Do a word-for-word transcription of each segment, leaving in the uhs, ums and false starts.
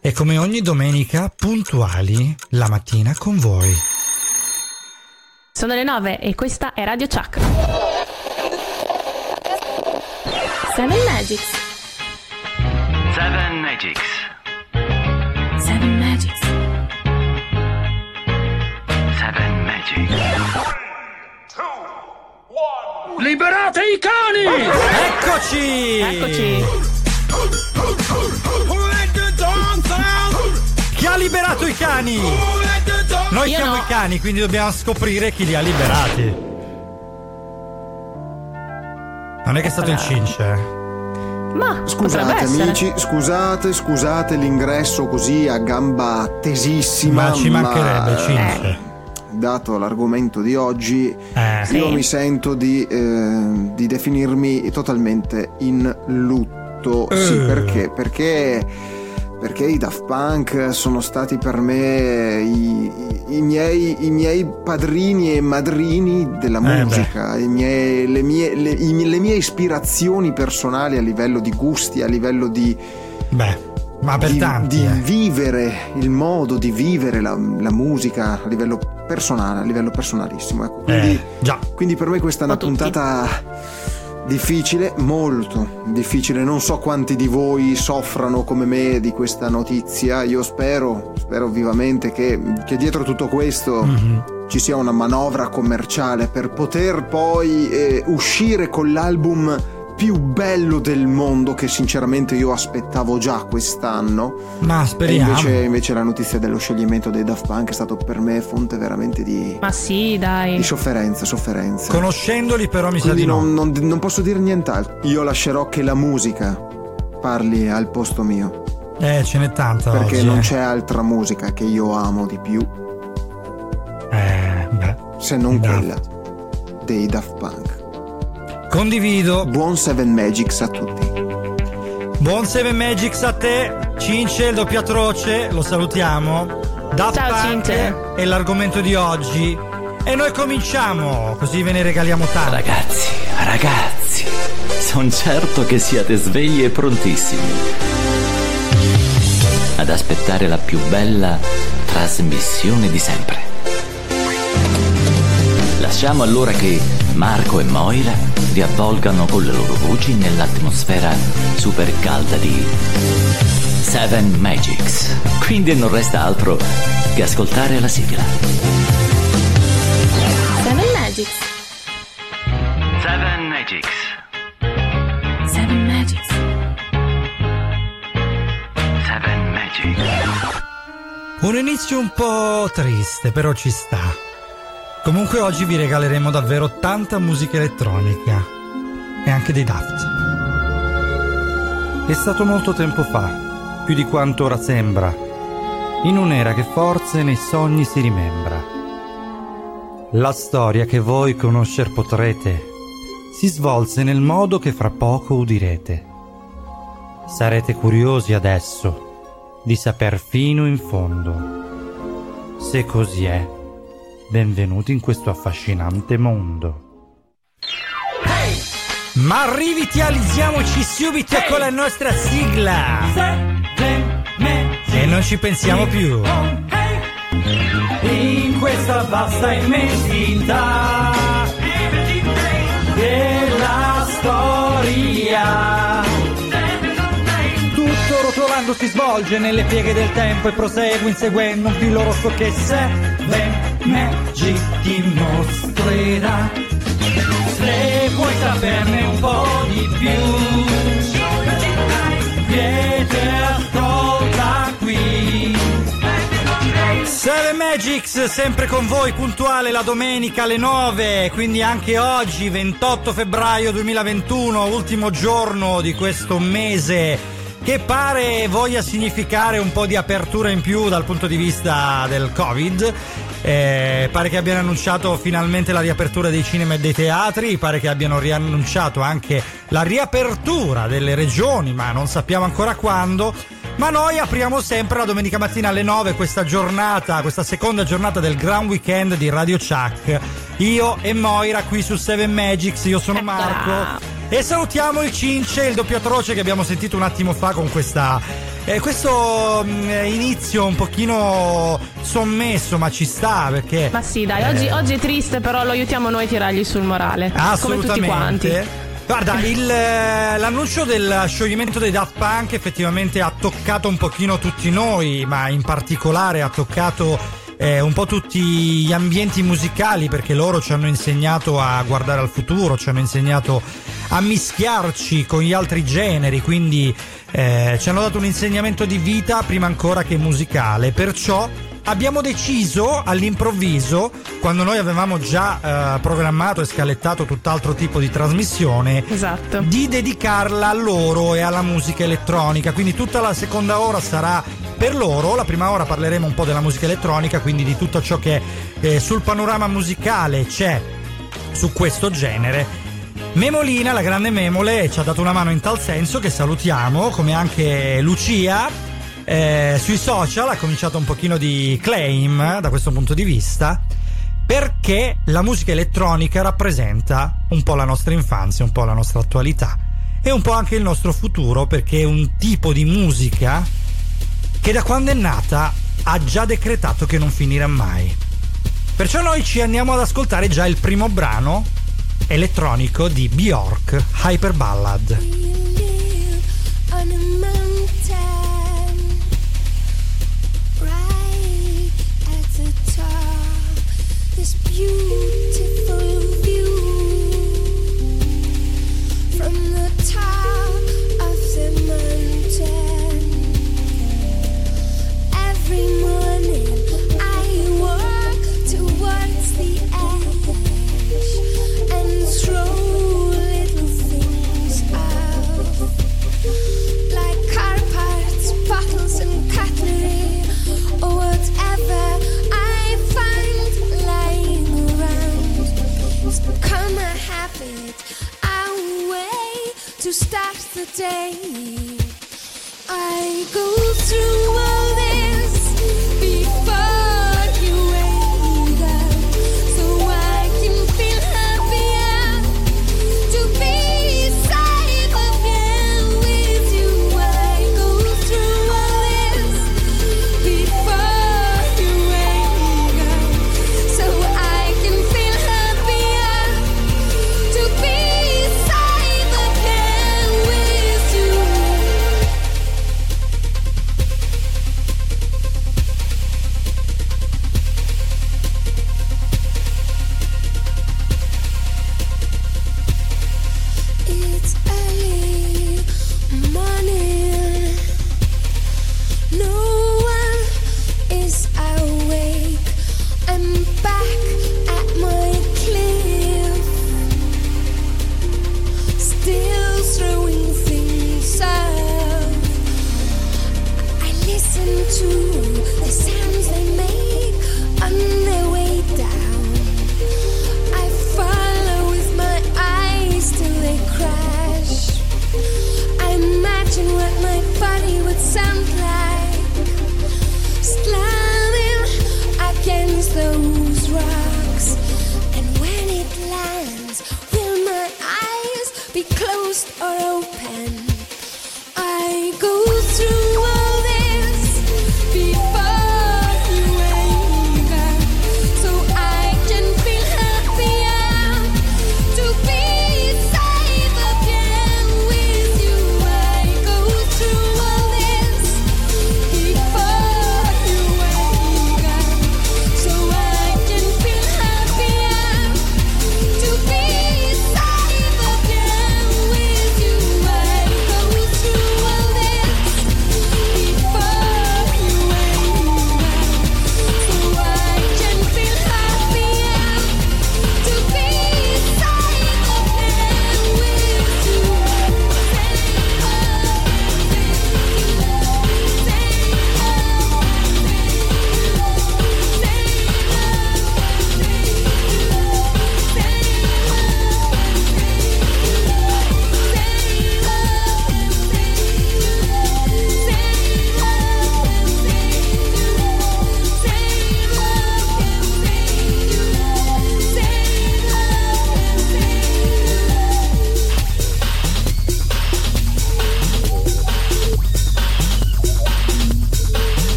e come ogni domenica puntuali la mattina con voi. Sono le nove e questa è Radio Chuck. Seven Magics. Seven Magics. Seven Magics. Seven Magics. Liberate i cani! Eccoci! Eccoci! Chi ha liberato i cani? Noi Io siamo no. i cani, quindi dobbiamo scoprire chi li ha liberati. Non è che è stato il cince, eh? Ma scusate amici, scusate, scusate l'ingresso così a gamba tesissima. Ma ci mancherebbe il cince. Eh. Dato l'argomento di oggi, eh, sì. io mi sento di, eh, di definirmi totalmente in lutto. Uh. Sì, perché? Perché perché i Daft Punk sono stati per me i, i, i, miei, i miei padrini e madrini della musica, eh i miei, le, mie, le, i, le mie ispirazioni personali a livello di gusti, a livello di... Beh. Ma per di, tanti, di eh. vivere il modo di vivere la, la musica a livello personale, a livello personalissimo. Ecco. Quindi, eh, già. quindi per me questa è una Ma puntata tutti. difficile, molto difficile. Non so quanti di voi soffrano come me di questa notizia. Io spero, spero vivamente che, che dietro tutto questo mm-hmm. ci sia una manovra commerciale per poter poi eh, uscire con l'album più bello del mondo, che sinceramente io aspettavo già quest'anno. Ma speriamo. E invece, invece la notizia dello scioglimento dei Daft Punk è stato per me fonte veramente di ma sì dai di sofferenza sofferenza conoscendoli, però mi Quindi sa di non, no non, non posso dire nient'altro. Io lascerò che la musica parli al posto mio, eh ce n'è tanta perché oggi, non eh. c'è altra musica che io amo di più eh, beh, se non Daft. quella dei Daft Punk. Condivido. Buon Seven Magics a tutti. Buon Seven Magics a te, Cince, il doppio atroce, lo salutiamo. Da Ciao Cince. È l'argomento di oggi e noi cominciamo, così ve ne regaliamo tanto. Ragazzi, ragazzi, son certo che siate svegli e prontissimi ad aspettare la più bella trasmissione di sempre. Lasciamo allora che Marco e Moira vi avvolgano con le loro voci nell'atmosfera super calda di Seven Magics. Quindi non resta altro che ascoltare la sigla. Seven Magics. Seven Magics. Seven Magics. Seven Magics. Un inizio un po' triste, però ci sta. Comunque oggi vi regaleremo davvero tanta musica elettronica e anche dei Daft. È stato molto tempo fa, più di quanto ora sembra, in un'era che forse nei sogni si rimembra. La storia che voi conoscer potrete si svolse nel modo che fra poco udirete. Sarete curiosi adesso di saper fino in fondo. Se così è, benvenuti in questo affascinante mondo. Hey! Ma rivitalizziamoci subito hey! con la nostra sigla. E non ci pensiamo più. Hey! In questa vasta immensità della storia, tutto rotolando si svolge nelle pieghe del tempo e prosegue inseguendo un filo rosso che se Magic ti mostrerà. Se vuoi saperne un po' di più, vieni, ascolta qui. Seven Magics sempre con voi, puntuale la domenica alle nove, quindi anche oggi ventotto febbraio duemilaventuno, ultimo giorno di questo mese che pare voglia significare un po' di apertura in più dal punto di vista del Covid. Eh, pare che abbiano annunciato finalmente la riapertura dei cinema e dei teatri, pare che abbiano riannunciato anche la riapertura delle regioni, ma non sappiamo ancora quando. Ma noi apriamo sempre la domenica mattina alle nove questa giornata, questa seconda giornata del Gran Weekend di Radio Chuck. Io e Moira qui su Seven Magics, io sono Marco e salutiamo il Cince, il doppio atroce che abbiamo sentito un attimo fa con questa eh, questo mh, inizio un pochino sommesso, ma ci sta, perché ma sì dai, eh. oggi, oggi è triste, però lo aiutiamo noi a tirargli sul morale, come tutti quanti. Guarda, il, l'annuncio del scioglimento dei Daft Punk effettivamente ha toccato un pochino tutti noi, ma in particolare ha toccato eh, un po' tutti gli ambienti musicali, perché loro ci hanno insegnato a guardare al futuro, ci hanno insegnato a mischiarci con gli altri generi, quindi eh, ci hanno dato un insegnamento di vita prima ancora che musicale, perciò abbiamo deciso all'improvviso, quando noi avevamo già eh, programmato e scalettato tutt'altro tipo di trasmissione, esatto, di dedicarla a loro e alla musica elettronica, quindi tutta la seconda ora sarà per loro, la prima ora parleremo un po' della musica elettronica, quindi di tutto ciò che eh, sul panorama musicale c'è su questo genere. Memolina, la grande Memole, ci ha dato una mano in tal senso, che salutiamo, come anche Lucia. Eh, sui social ha cominciato un pochino di claim eh, da questo punto di vista, perché la musica elettronica rappresenta un po' la nostra infanzia, un po' la nostra attualità e un po' anche il nostro futuro, perché è un tipo di musica che da quando è nata ha già decretato che non finirà mai. Perciò noi ci andiamo ad ascoltare già il primo brano elettronico di Björk, Hyperballad. This beautiful view from the top of the mountain. Every morning I walk towards the edge and throw little things out, like car parts, bottles and cutlery, or whatever I find come a habit, our way to start the day. I go through all this before you wake up, so I can feel happier to be safe again with you. I go through all this before you wake up, so I can feel to be safe again with you.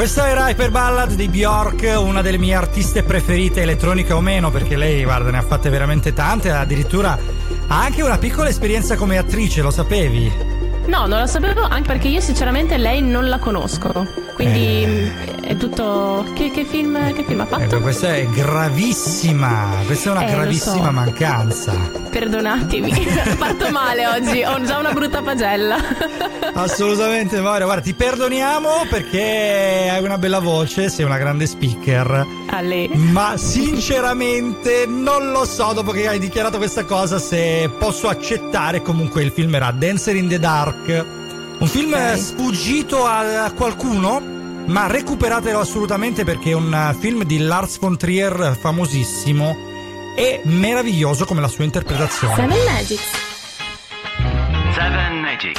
Questa era Hyperballad di Björk, una delle mie artiste preferite, elettronica o meno, perché lei, guarda, ne ha fatte veramente tante, addirittura ha anche una piccola esperienza come attrice, lo sapevi? No, non lo sapevo, anche perché io sinceramente lei non la conosco, quindi eh... è tutto... Che, che, film, che film ha fatto? Ecco, questa è gravissima, questa è una eh, gravissima so. mancanza. Perdonatemi, parto male oggi, ho già una brutta pagella. Assolutamente Mario, guarda, ti perdoniamo perché hai una bella voce, sei una grande speaker. Ale. Ma sinceramente non lo so, dopo che hai dichiarato questa cosa, se posso accettare. Comunque il film era Dancer in the Dark, un film okay. sfuggito a qualcuno, ma recuperatelo assolutamente perché è un film di Lars von Trier famosissimo e meraviglioso come la sua interpretazione. Seven Magics. Seven Magics.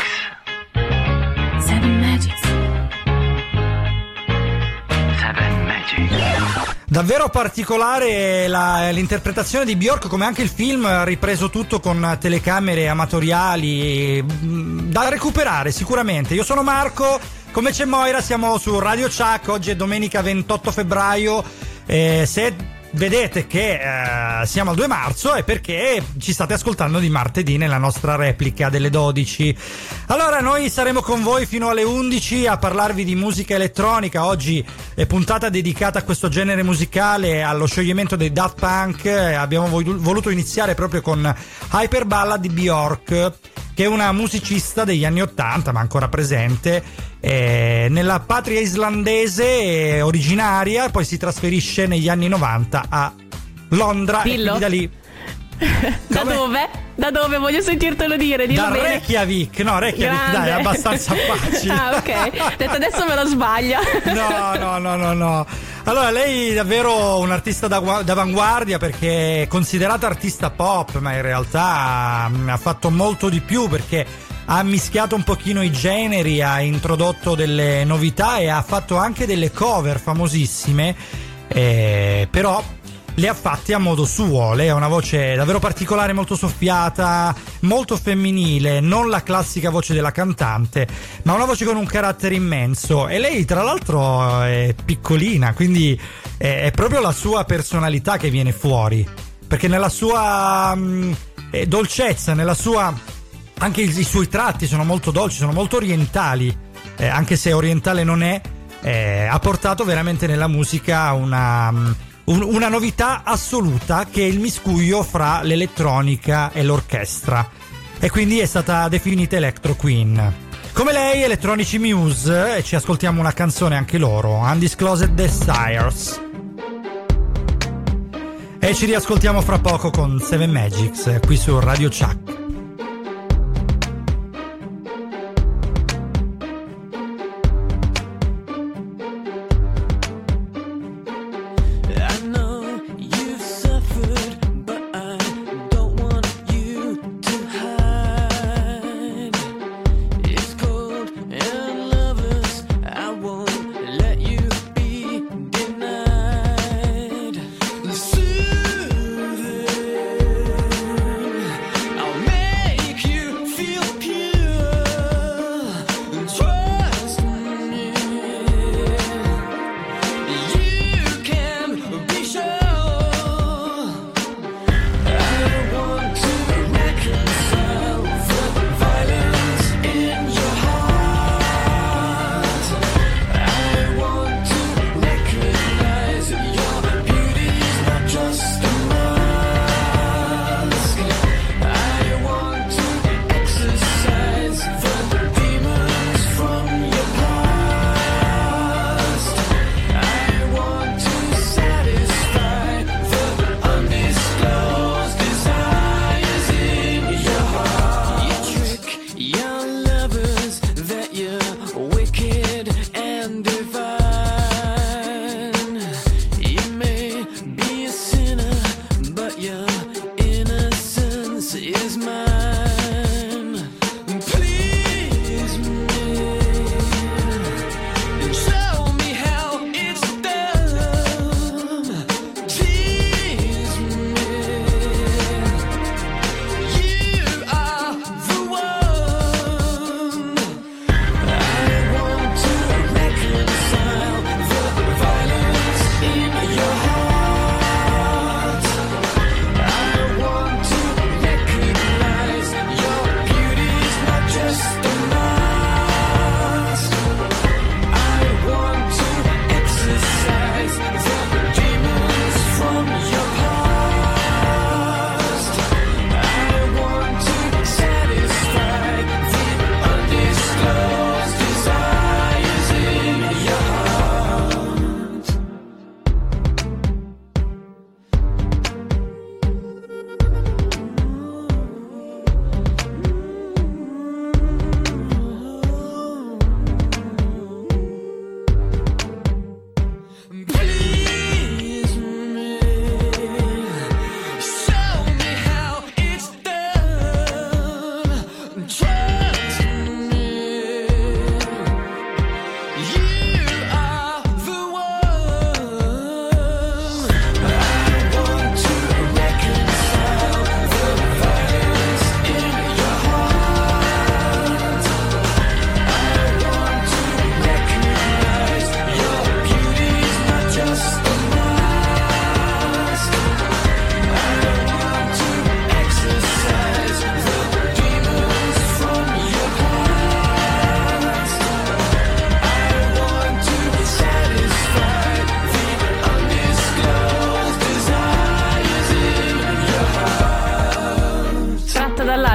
Davvero particolare la, l'interpretazione di Björk, come anche il film, ripreso tutto con telecamere amatoriali, da recuperare sicuramente. Io sono Marco, come c'è Moira, siamo su Radio Chuck, oggi è domenica ventotto febbraio, eh, se vedete che eh, siamo al due marzo è perché ci state ascoltando di martedì nella nostra replica delle dodici. Allora noi saremo con voi fino alle undici a parlarvi di musica elettronica. Oggi è puntata dedicata a questo genere musicale, allo scioglimento dei Daft Punk. Abbiamo voluto iniziare proprio con Hyperballad di Björk, che è una musicista degli anni ottanta ma ancora presente, eh, nella patria islandese, eh, originaria, poi si trasferisce negli anni novanta a Londra. Dillo. E da lì da Come? dove? Da dove? Voglio sentirtelo dire. Dillo da bene. Reykjavik. No, Reykjavik Grande. Dai, è abbastanza facile. Ah, ok. Detto adesso me lo sbaglio. No, no, no, no, no. Allora, lei è davvero un'artista d'avanguardia perché è considerata artista pop, ma in realtà ha fatto molto di più perché ha mischiato un pochino i generi, ha introdotto delle novità e ha fatto anche delle cover famosissime, eh, però le ha fatte a modo suo. Lei ha una voce davvero particolare, molto soffiata, molto femminile, non la classica voce della cantante, ma una voce con un carattere immenso. E lei tra l'altro è piccolina, quindi è, è proprio la sua personalità che viene fuori, perché nella sua mh, dolcezza, nella sua... anche i suoi tratti sono molto dolci, sono molto orientali, eh, anche se orientale non è, eh, ha portato veramente nella musica una, un, una novità assoluta, che è il miscuglio fra l'elettronica e l'orchestra, e quindi è stata definita Electro Queen. Come lei, elettronici Muse, e ci ascoltiamo una canzone anche loro, Undisclosed Desires, e ci riascoltiamo fra poco con Seven Magics qui su Radio Chuck. I'll make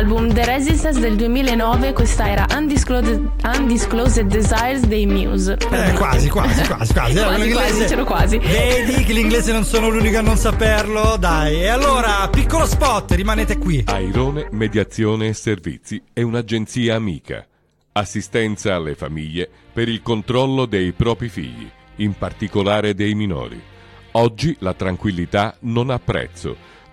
album The Resistance del duemilanove, questa era Undisclosed, Undisclosed Desires dei Muse. Eh, quasi, quasi, quasi, quasi. Quasi, quasi, c'ero quasi. Vedi che l'inglese non sono l'unico a non saperlo, dai. E allora, piccolo spot, rimanete qui. Airone Mediazione e Servizi è un'agenzia amica. Assistenza alle famiglie per il controllo dei propri figli, in particolare dei minori. Oggi la tranquillità non ha prezzo.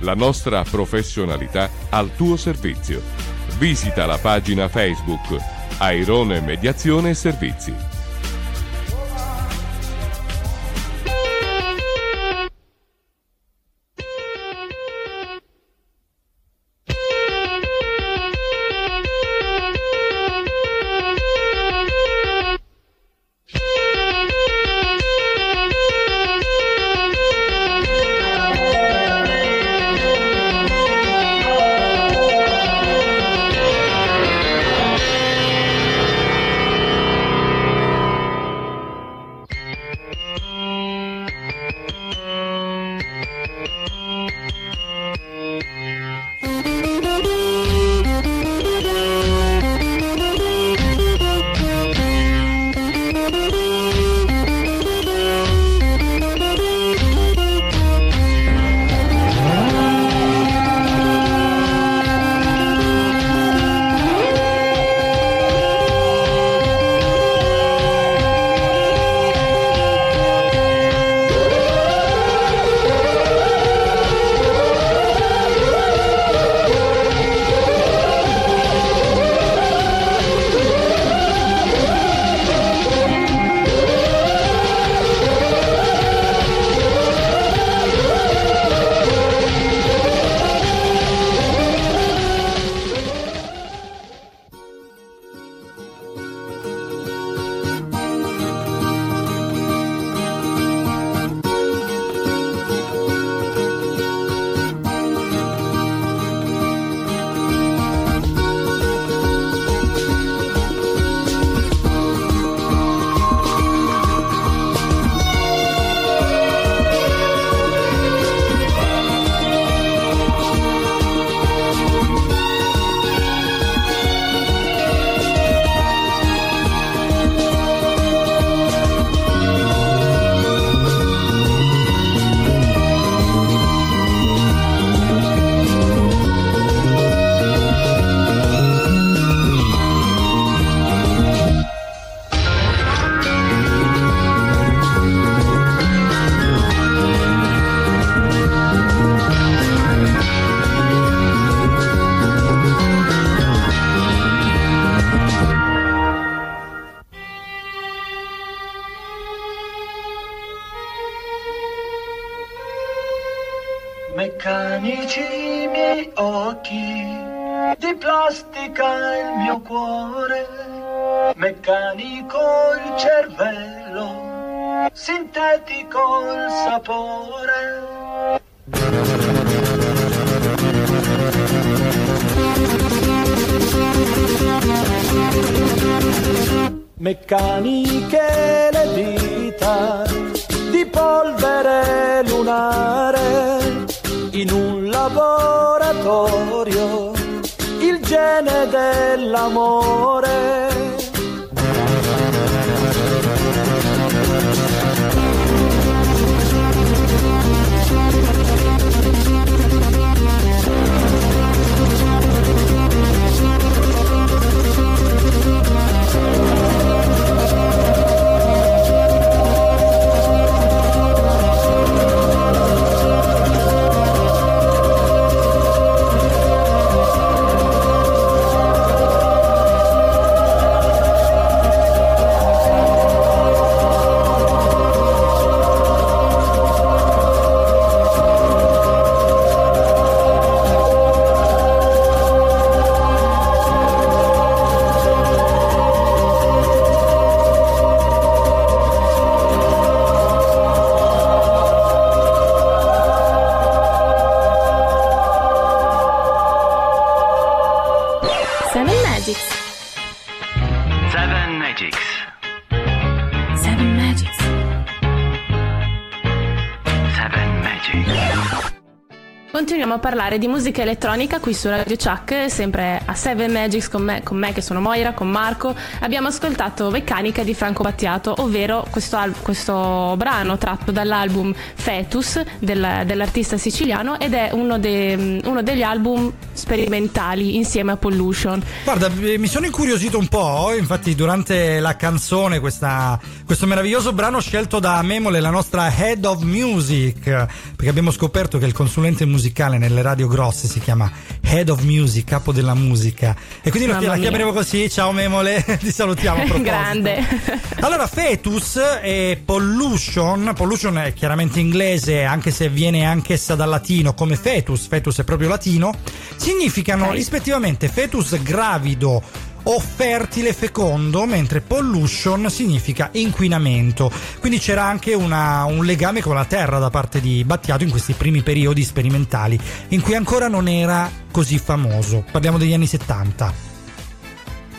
La nostra professionalità al tuo servizio. Visita la pagina Facebook Airone Mediazione e Servizi. Meccaniche le dita di polvere lunare, in un laboratorio il gene dell'amore. Magics. Seven Magics. Seven Magics. Seven Magics. Continuiamo a parlare di musica elettronica qui su Radio Chuck, sempre a Seven Magics con me, con me che sono Moira, con Marco. Abbiamo ascoltato Meccanica di Franco Battiato, ovvero questo, al- questo brano tratto dall'album Fetus del, dell'artista siciliano, ed è uno, de- uno degli album sperimentali insieme a Pollution. Guarda, mi sono incuriosito un po', infatti durante la canzone questa, questo meraviglioso brano scelto da Memole, la nostra Head of Music, perché abbiamo scoperto che il consulente musicale musicale nelle radio grosse si chiama Head of Music, capo della musica, e quindi la chiameremo così. Ciao Memole, ti salutiamo a proposito. Grande. Allora, Fetus e Pollution. Pollution è chiaramente inglese, anche se viene anch'essa dal latino, come fetus, fetus è proprio latino, significano okay. rispettivamente fetus gravido o fertile fecondo, mentre pollution significa inquinamento, quindi c'era anche una, un legame con la terra da parte di Battiato in questi primi periodi sperimentali in cui ancora non era così famoso, parliamo degli anni settanta.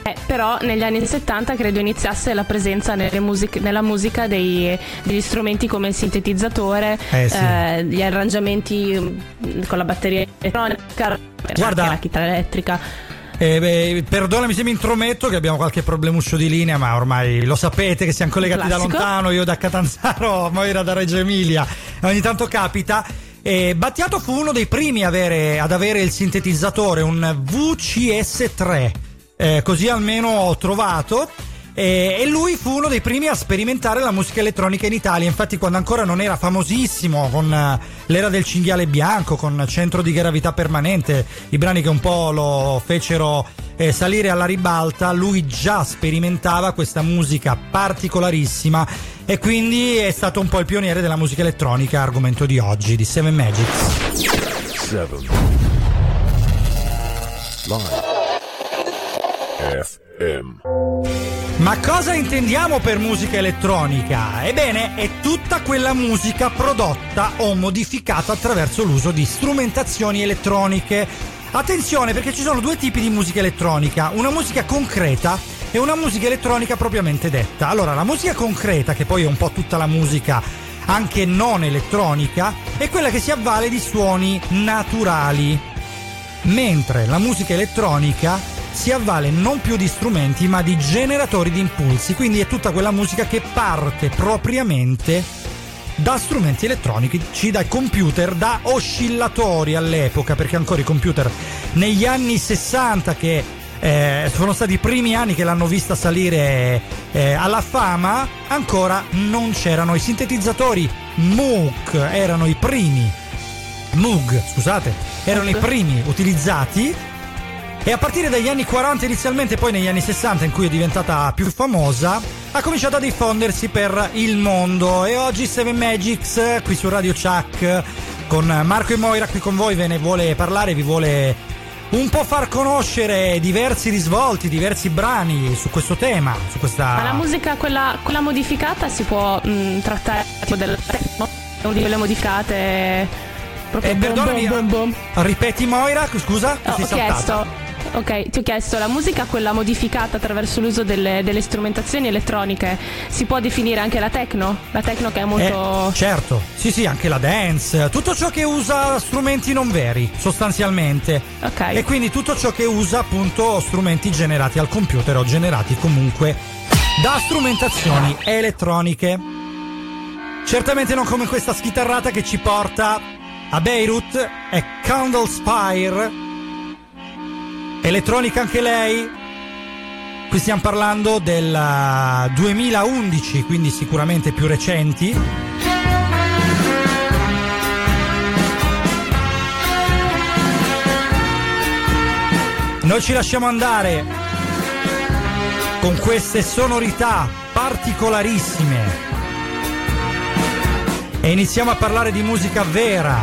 Eh, però negli anni settanta credo iniziasse la presenza nelle music- nella musica dei, degli strumenti come il sintetizzatore, eh, sì. eh, gli arrangiamenti con la batteria elettronica, Guarda. la chitarra elettrica. Eh beh, perdonami se mi intrometto, che abbiamo qualche problemuccio di linea, ma ormai lo sapete che siamo collegati da lontano, io da Catanzaro, Moira da Reggio Emilia, ogni tanto capita. E Battiato fu uno dei primi avere, ad avere il sintetizzatore, un V C S tre, eh, così almeno ho trovato, eh, e lui fu uno dei primi a sperimentare la musica elettronica in Italia, infatti quando ancora non era famosissimo, con l'era del cinghiale bianco, con Centro di gravità permanente, i brani che un po' lo fecero eh, salire alla ribalta, lui già sperimentava questa musica particolarissima e quindi è stato un po' il pioniere della musica elettronica, argomento di oggi di Seven Magics. Seven. Live. F M. Ma cosa intendiamo per musica elettronica? Ebbene, è tutta quella musica prodotta o modificata attraverso l'uso di strumentazioni elettroniche. Attenzione, perché ci sono due tipi di musica elettronica, una musica concreta e una musica elettronica propriamente detta. Allora, la musica concreta, che poi è un po' tutta la musica anche non elettronica, è quella che si avvale di suoni naturali, mentre la musica elettronica si avvale non più di strumenti ma di generatori di impulsi, quindi è tutta quella musica che parte propriamente da strumenti elettronici, dai computer, da oscillatori all'epoca, perché ancora i computer negli anni sessanta, che eh, sono stati i primi anni che l'hanno vista salire eh, alla fama, ancora non c'erano i sintetizzatori Moog, erano i primi Moog, scusate, erano i primi utilizzati. E a partire dagli anni quaranta inizialmente, poi negli anni sessanta, in cui è diventata più famosa, ha cominciato a diffondersi per il mondo. E oggi Seven Magics qui su Radio Chuck con Marco e Moira qui con voi ve ne vuole parlare, vi vuole un po' far conoscere diversi risvolti, diversi brani su questo tema, su questa... Ma la musica quella, quella modificata si può mh, trattare tipo del di quelle modificate proprio eh, perdonami, boom, boom, boom, boom. Ripeti Moira, scusa, oh, ti ho chiesto. Ok, ti ho chiesto, la musica quella modificata attraverso l'uso delle, delle strumentazioni elettroniche si può definire anche la techno? La techno che è molto... Eh, certo, sì sì, anche la dance, tutto ciò che usa strumenti non veri sostanzialmente. Ok. E quindi tutto ciò che usa appunto strumenti generati al computer o generati comunque da strumentazioni elettroniche. Certamente non come questa schitarrata che ci porta a Beirut, è Candlespire. Elettronica anche lei, qui stiamo parlando del duemilaundici, quindi sicuramente più recenti. Noi ci lasciamo andare con queste sonorità particolarissime e iniziamo a parlare di musica vera,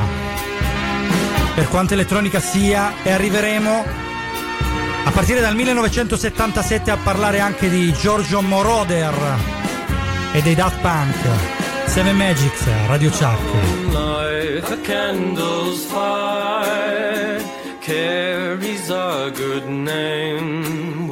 per quanto elettronica sia, e arriveremo a partire dal millenovecentosettantasette a parlare anche di Giorgio Moroder e dei Daft Punk. Seven Magics, Radio Chuck. Light the candles fire, carries our good name.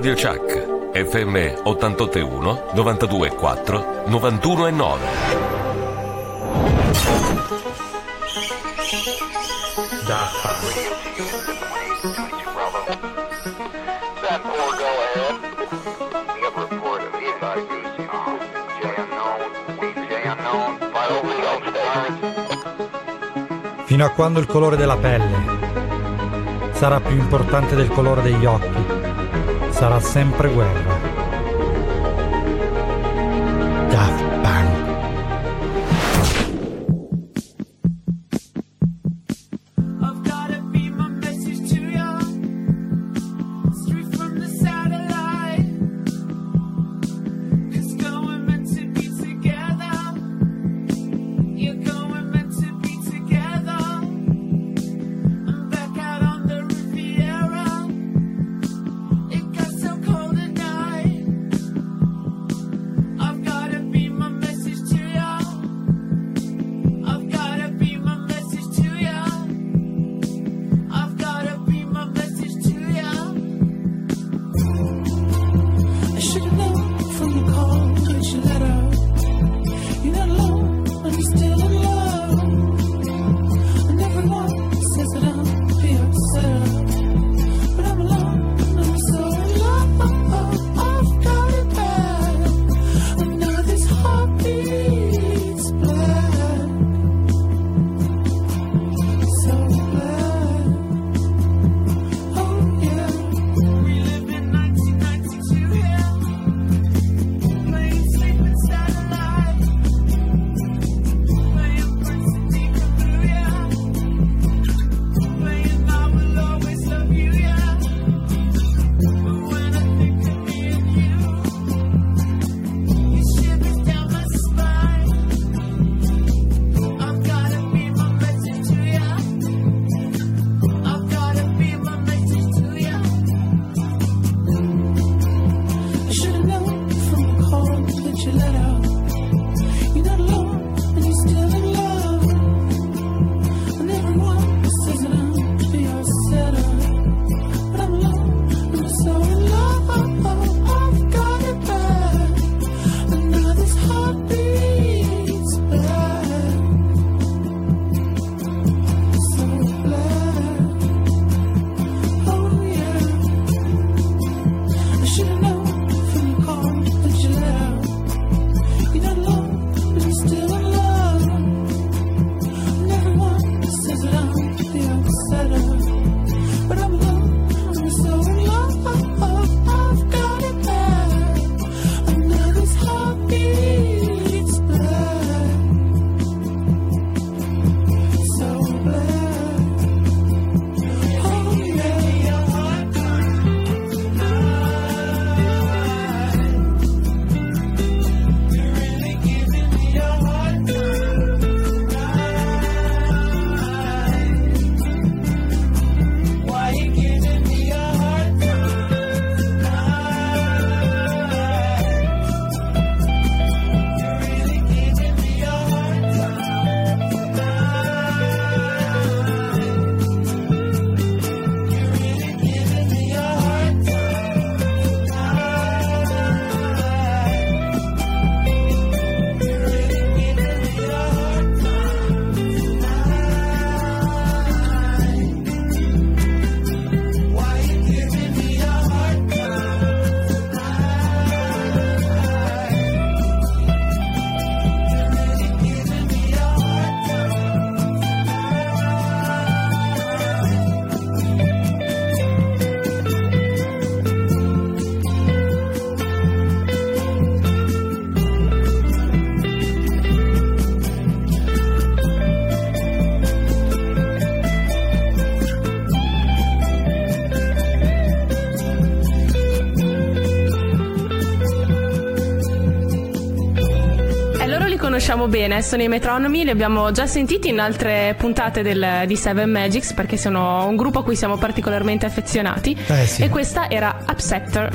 Radio Chuck, effe emme ottantotto e uno, novantadue e quattro, novantuno e nove. Daft Punk. Fino a quando il colore della pelle sarà più importante del colore degli occhi, sarà sempre guerra. Daft bene, sono i Metronomy, li abbiamo già sentiti in altre puntate del, di Seven Magics, perché sono un gruppo a cui siamo particolarmente affezionati, eh sì. E questa era Upsetter.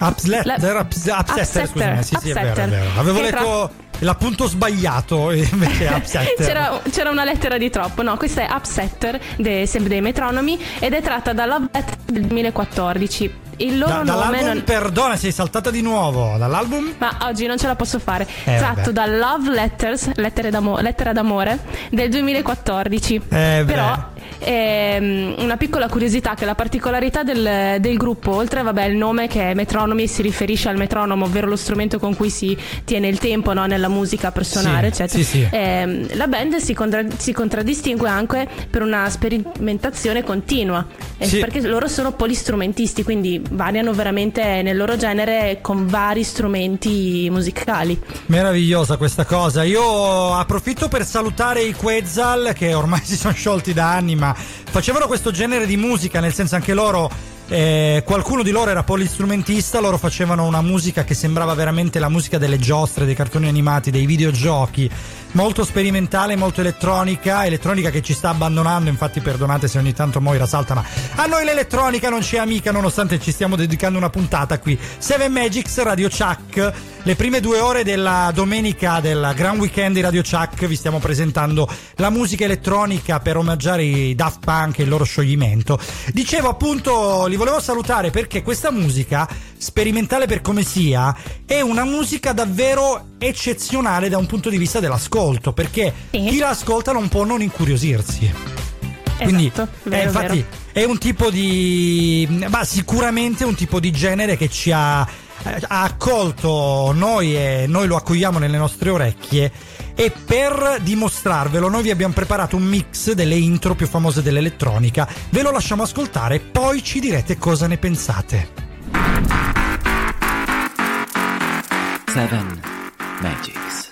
Upsle- La- Upsetter, Upsetter, scusami, sì, Upsetter. Sì, è vero, è vero. Avevo letto l'appunto sbagliato, invece Upsetter. c'era, c'era una lettera di troppo. No, questa è Upsetter, de, sempre dei Metronomy, ed è tratta da Love Letters del duemilaquattordici. Il loro da, nome non... Perdona, sei saltata di nuovo dall'album? Ma oggi non ce la posso fare. eh, Tratto vabbè. da Love Letters, lettere d'amo- lettera d'amore del duemilaquattordici. eh, Però ehm, una piccola curiosità, che la particolarità del, del gruppo, oltre vabbè il nome che è Metronomy, si riferisce al metronomo, ovvero lo strumento con cui si tiene il tempo, no, nella musica per suonare, sì, eccetera. Sì, sì. Eh, La band si, contra- si contraddistingue anche per una sperimentazione continua, eh, sì. Perché loro sono polistrumentisti, quindi variano veramente nel loro genere con vari strumenti musicali. Meravigliosa questa cosa. Io approfitto per salutare i Quetzal, che ormai si sono sciolti da anni, ma facevano questo genere di musica, nel senso anche loro, eh, qualcuno di loro era polistrumentista. Loro facevano una musica che sembrava veramente la musica delle giostre, dei cartoni animati, dei videogiochi, molto sperimentale, molto elettronica, elettronica che ci sta abbandonando, infatti perdonate se ogni tanto Moira salta, ma a noi l'elettronica non c'è amica, nonostante ci stiamo dedicando una puntata qui. Seven Magics, Radio Chuck, le prime due ore della domenica del Grand Weekend di Radio Chuck, vi stiamo presentando la musica elettronica per omaggiare i Daft Punk e il loro scioglimento. Dicevo appunto, li volevo salutare perché questa musica, sperimentale per come sia, è una musica davvero eccezionale da un punto di vista dell'ascolto, perché sì, chi la ascolta non può non incuriosirsi. Esatto, quindi vero, eh, infatti vero. È un tipo di, ma sicuramente un tipo di genere che ci ha, ha accolto noi e noi lo accogliamo nelle nostre orecchie. E per dimostrarvelo noi vi abbiamo preparato un mix delle intro più famose dell'elettronica, ve lo lasciamo ascoltare, poi ci direte cosa ne pensate. Seven Magics.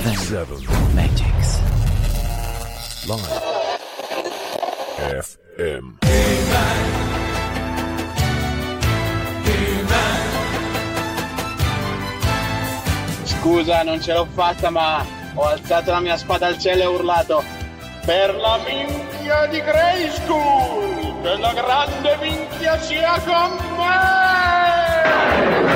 Seven, Seven Magics Live F M. Human, human. Scusa, non ce l'ho fatta, ma ho alzato la mia spada al cielo e ho urlato per la minchia di Grey School, che la grande minchia sia con me!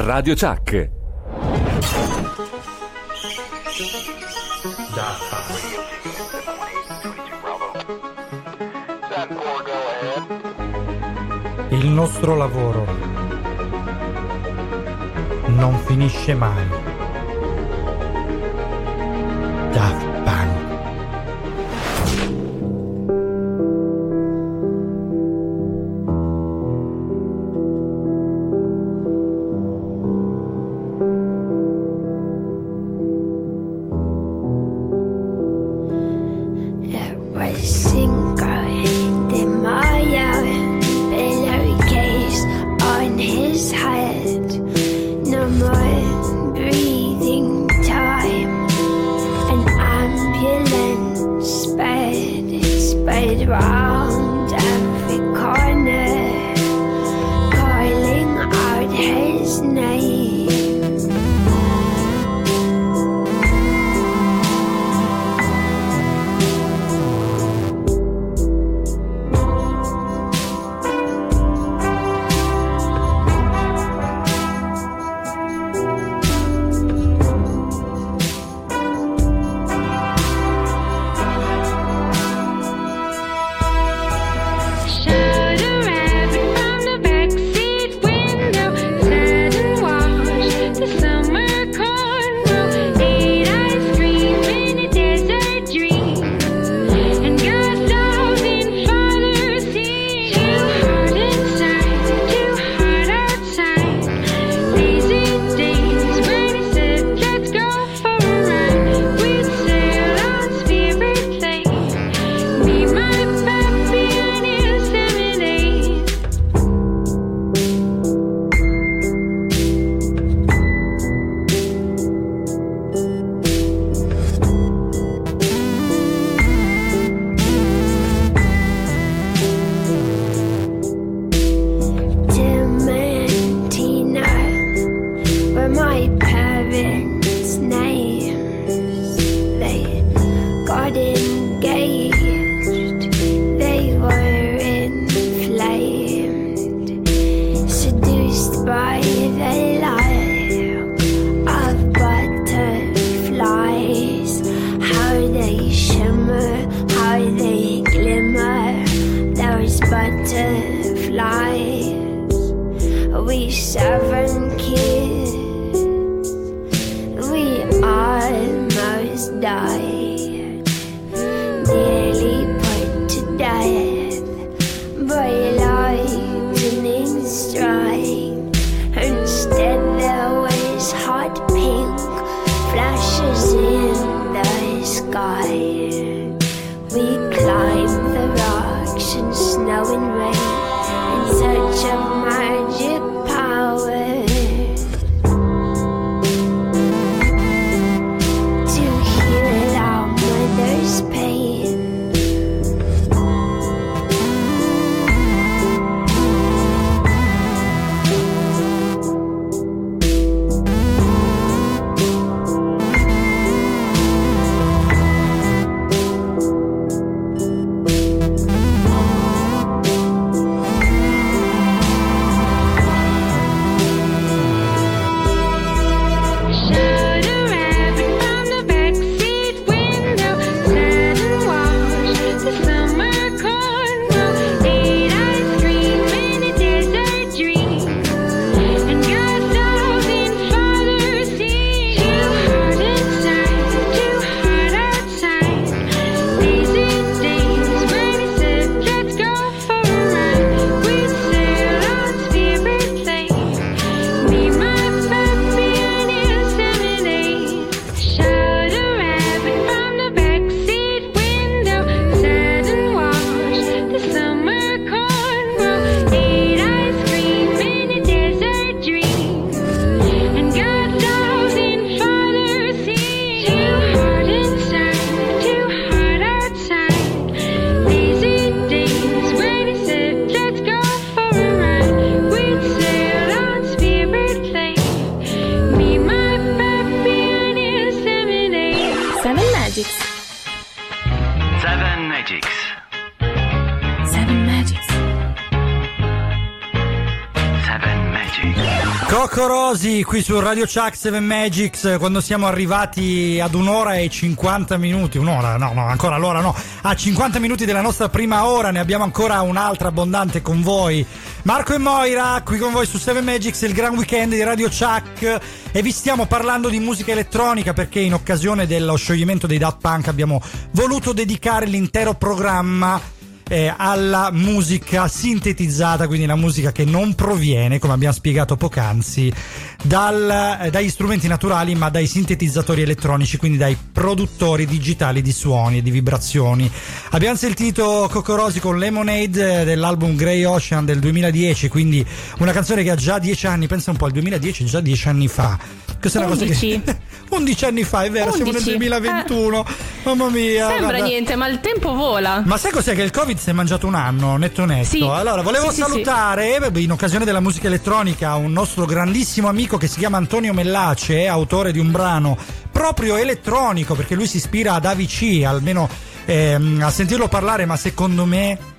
Radio Chuck. Daft Punk. Il nostro lavoro non finisce mai. Daft Punk. more breathing time, and I sky. We climb the rocks in snow and rain in search of magic power. To heal our mother's pain. CocoRosie qui su Radio Chuck. Seven Magics, quando siamo arrivati ad un'ora e cinquanta minuti, un'ora, no, no, ancora l'ora no, a cinquanta minuti della nostra prima ora, ne abbiamo ancora un'altra abbondante con voi. Marco e Moira qui con voi su Seven Magics, il gran weekend di Radio Chuck, e vi stiamo parlando di musica elettronica perché in occasione dello scioglimento dei Daft Punk abbiamo voluto dedicare l'intero programma Eh, alla musica sintetizzata, quindi la musica che non proviene, come abbiamo spiegato poc'anzi, dal, eh, dagli strumenti naturali, ma dai sintetizzatori elettronici, quindi dai produttori digitali di suoni e di vibrazioni. Abbiamo sentito CocoRosie con Lemonade eh, dell'album Grey Ocean del duemiladieci, quindi una canzone che ha già dieci anni, pensa un po', il duemiladieci è già dieci anni fa. Questa è una cosa che undici anni fa, è vero, undici. Siamo nel duemilaventuno. Eh. Mamma mia. Sembra guarda. Niente, ma il tempo vola. Ma sai cos'è? Che il Covid si è mangiato un anno, netto netto. Sì. Allora, volevo sì, salutare sì, sì. in occasione della musica elettronica un nostro grandissimo amico che si chiama Antonio Mellace, autore di un brano proprio elettronico, perché lui si ispira ad A V C, almeno ehm, a sentirlo parlare, ma secondo me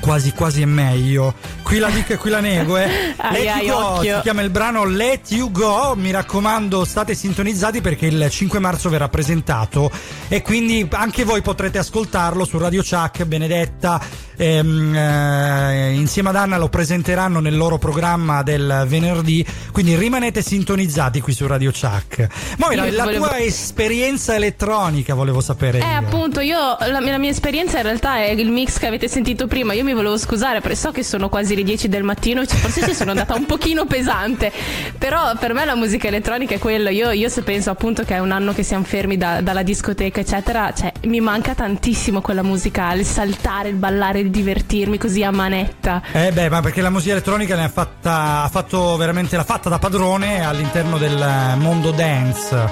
quasi quasi è meglio. Qui la dico e qui la nego, eh. ai Let ai You Go, occhio. Si chiama il brano Let You Go. Mi raccomando, state sintonizzati perché il cinque marzo verrà presentato e quindi anche voi potrete ascoltarlo su Radio Chuck. Benedetta ehm, eh, insieme ad Anna lo presenteranno nel loro programma del venerdì, quindi rimanete sintonizzati qui su Radio Chuck. Moira, la volevo... tua esperienza elettronica volevo sapere. Eh io. appunto, io la, la mia esperienza in realtà è il mix che avete sentito prima. Io mi volevo scusare perché so che sono quasi le dieci del mattino, cioè forse ci sono andata un pochino pesante, però per me la musica elettronica è quello. Io, io se penso appunto che è un anno che siamo fermi da, dalla discoteca eccetera, cioè mi manca tantissimo quella musica, il saltare, il ballare, il divertirmi così a manetta. Eh beh, ma perché la musica elettronica ne ha fatta, ha fatto veramente, l'ha fatta da padrone all'interno del mondo dance,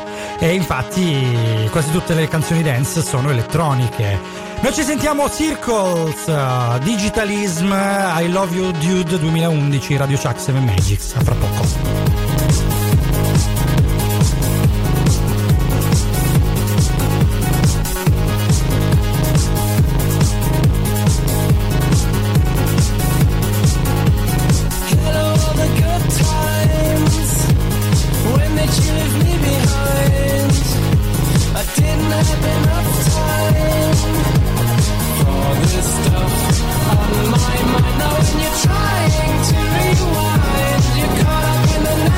e infatti quasi tutte le canzoni dance sono elettroniche. Noi ci sentiamo Circles, uh, Digitalism, I Love You Dude duemilaundici, Radio Chuck, Seven Magics, a fra poco. Trying to rewind, you're caught up in the night.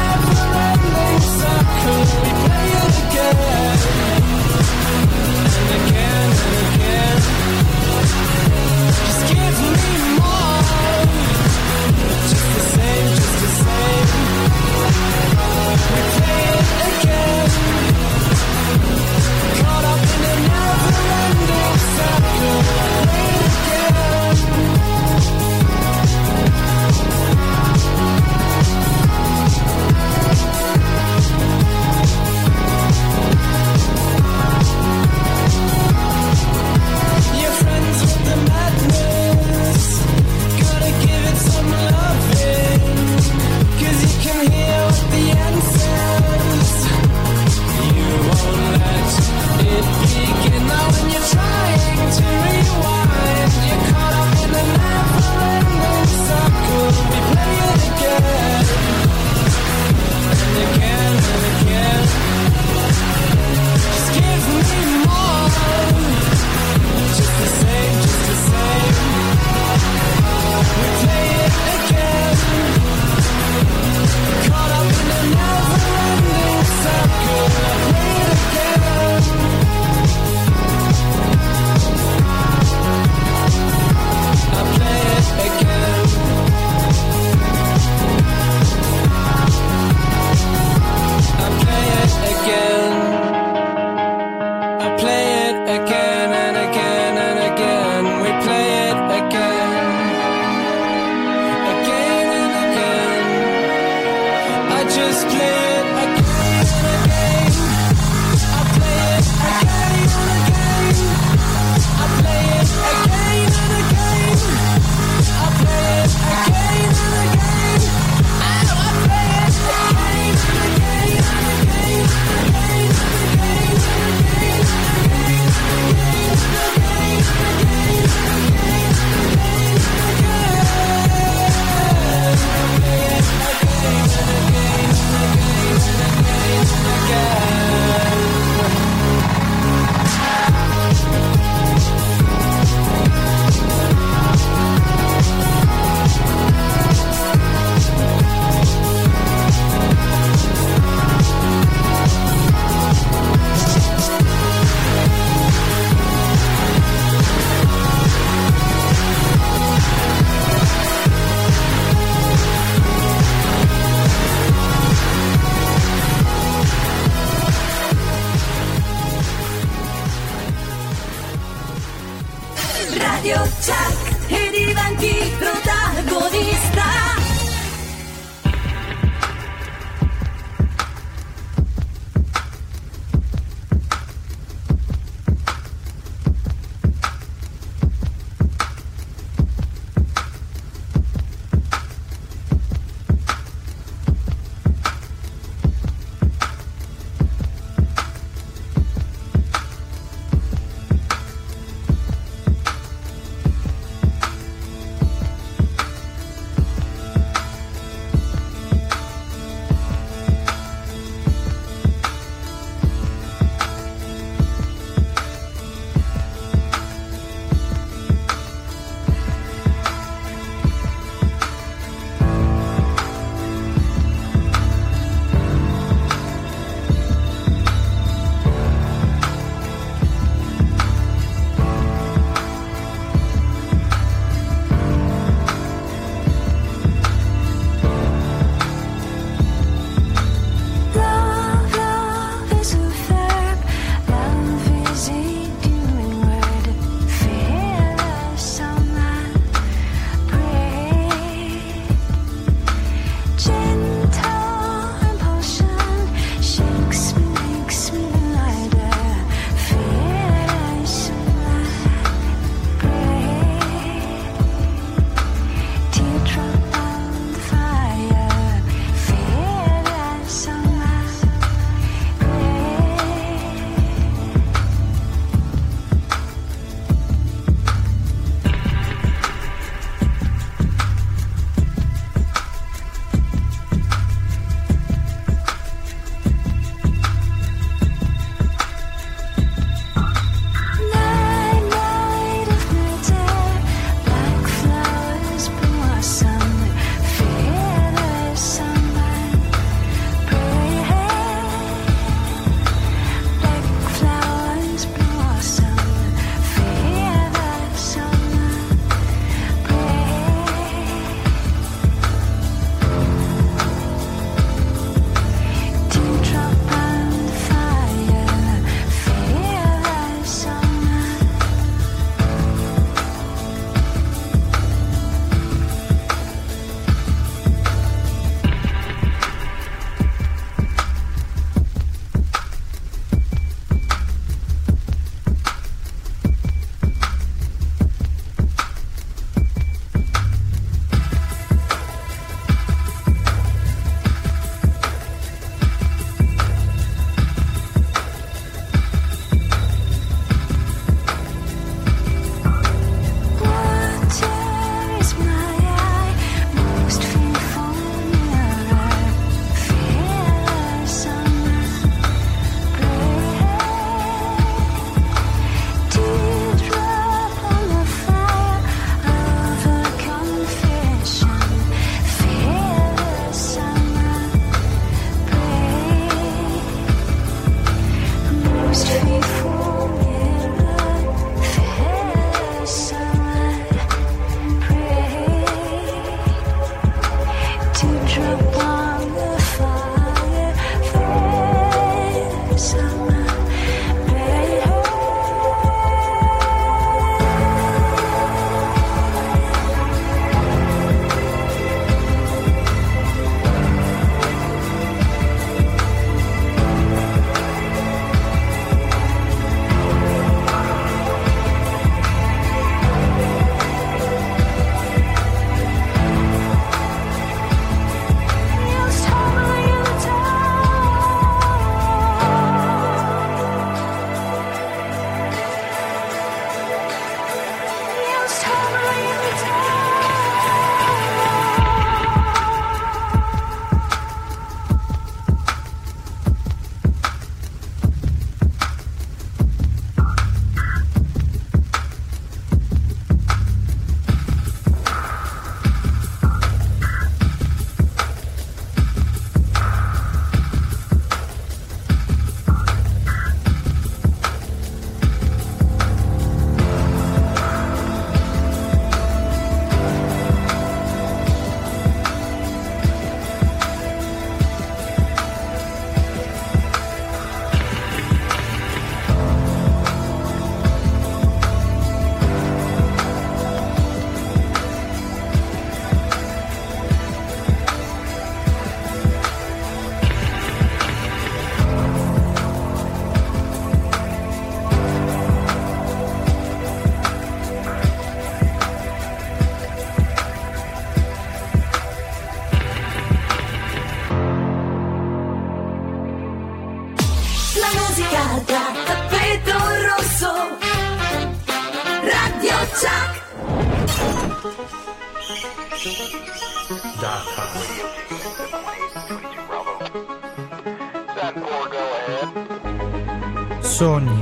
Sogni,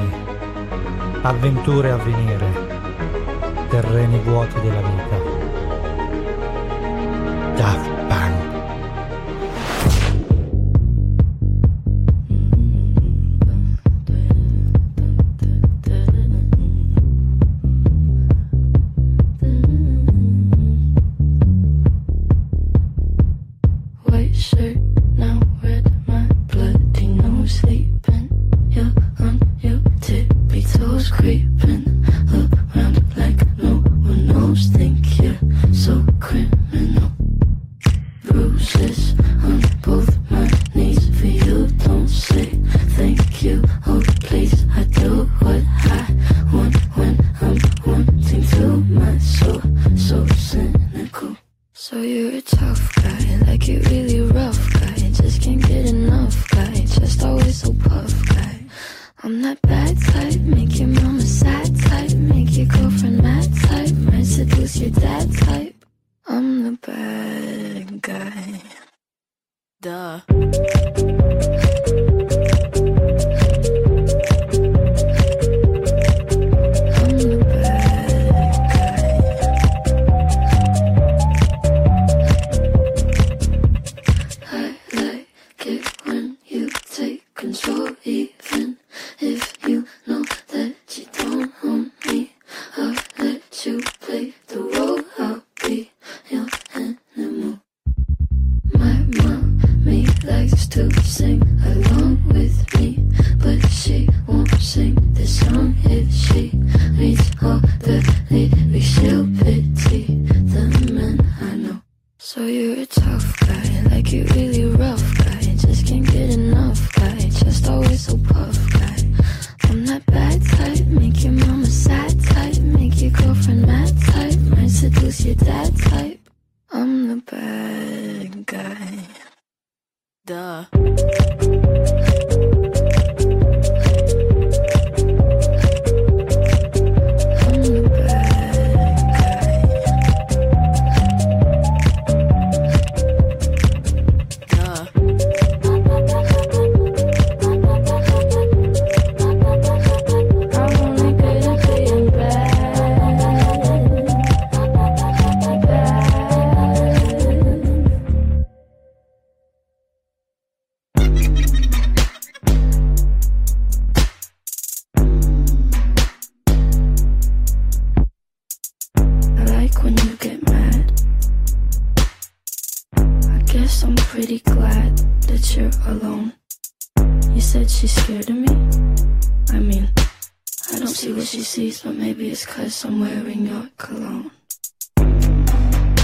avventure a venire, terreni vuoti della vita. Daft Punk.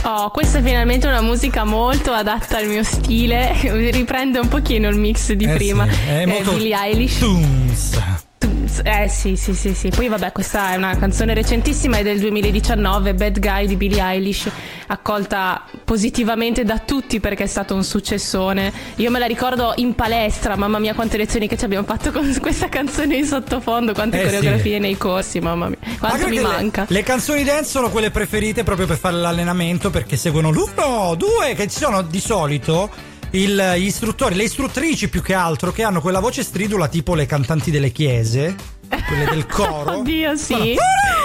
Oh, questa è finalmente una musica molto adatta al mio stile. Riprende un pochino il mix di eh prima. Sì, è eh, molto Billie Eilish. Tums. Tums. Eh sì, sì, sì, sì. Poi vabbè, questa è una canzone recentissima, è del duemiladiciannove, Bad Guy di Billie Eilish, accolta positivamente da tutti perché è stato un successone. Io me la ricordo in palestra, mamma mia quante lezioni che ci abbiamo fatto con questa canzone in sottofondo, quante eh coreografie sì. nei corsi, mamma mia, quanto ma mi manca. Le, le canzoni dance sono quelle preferite proprio per fare l'allenamento, perché seguono l'uno, due, che ci sono di solito il, gli istruttori, le istruttrici più che altro, che hanno quella voce stridula tipo le cantanti delle chiese, quelle del coro. Oddio sì. Fanno,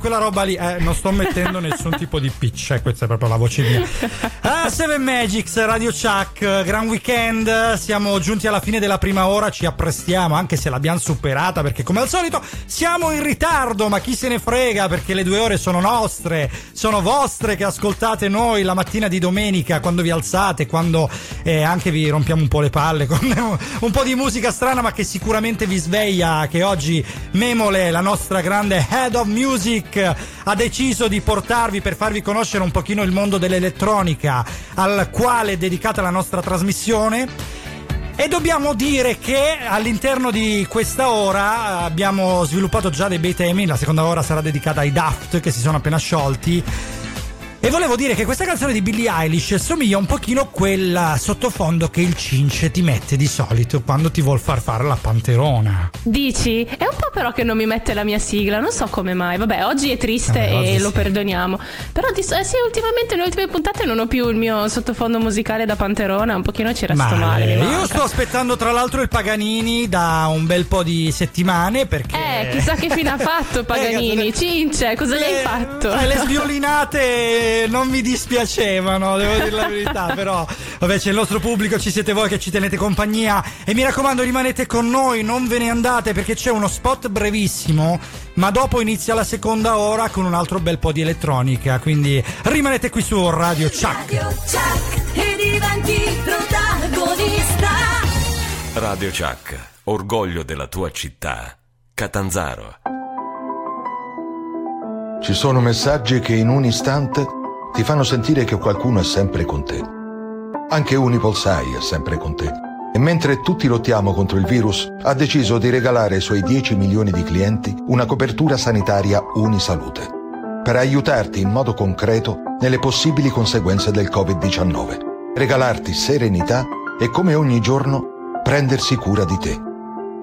quella roba lì, eh, non sto mettendo nessun tipo di pitch, eh, questa è proprio la voce mia. Ah, Seven Magics, Radio Chuck, gran weekend, siamo giunti alla fine della prima ora, ci apprestiamo, anche se l'abbiamo superata perché come al solito siamo in ritardo, ma chi se ne frega, perché le due ore sono nostre, sono vostre che ascoltate noi la mattina di domenica quando vi alzate, quando eh, anche vi rompiamo un po' le palle con un po' di musica strana ma che sicuramente vi sveglia, che oggi Memole, la nostra grande Head of Music, ha deciso di portarvi per farvi conoscere un pochino il mondo dell'elettronica, al quale è dedicata la nostra trasmissione. E dobbiamo dire che all'interno di questa ora abbiamo sviluppato già dei bei temi, la seconda ora sarà dedicata ai Daft che si sono appena sciolti. E volevo dire che questa canzone di Billie Eilish somiglia un pochino a quel sottofondo che il Cince ti mette di solito quando ti vuol far fare la panterona. Dici? È un po' però che non mi mette la mia sigla, non so come mai. Vabbè, oggi è triste, vabbè, oggi e sì, lo perdoniamo. Però di, eh sì, ultimamente nelle ultime puntate non ho più il mio sottofondo musicale da panterona, un pochino ci resto male. male Io sto aspettando tra l'altro il Paganini da un bel po' di settimane, perché eh, chissà che fine ha fatto Paganini. eh, Cince, cosa eh, le hai fatto? Eh, le sviolinate non mi dispiacevano, devo dire la verità, però vabbè, c'è il nostro pubblico, ci siete voi che ci tenete compagnia e mi raccomando rimanete con noi, non ve ne andate, perché c'è uno spot brevissimo, ma dopo inizia la seconda ora con un altro bel po' di elettronica, quindi rimanete qui su Radio Chuck. Radio Chuck, e diventi protagonista. Radio Chuck, orgoglio della tua città, Catanzaro. Ci sono messaggi che in un istante ti fanno sentire che qualcuno è sempre con te. Anche UnipolSai è sempre con te. E mentre tutti lottiamo contro il virus, ha deciso di regalare ai suoi dieci milioni di clienti una copertura sanitaria Unisalute, per aiutarti in modo concreto nelle possibili conseguenze del covid diciannove, regalarti serenità e, come ogni giorno, prendersi cura di te.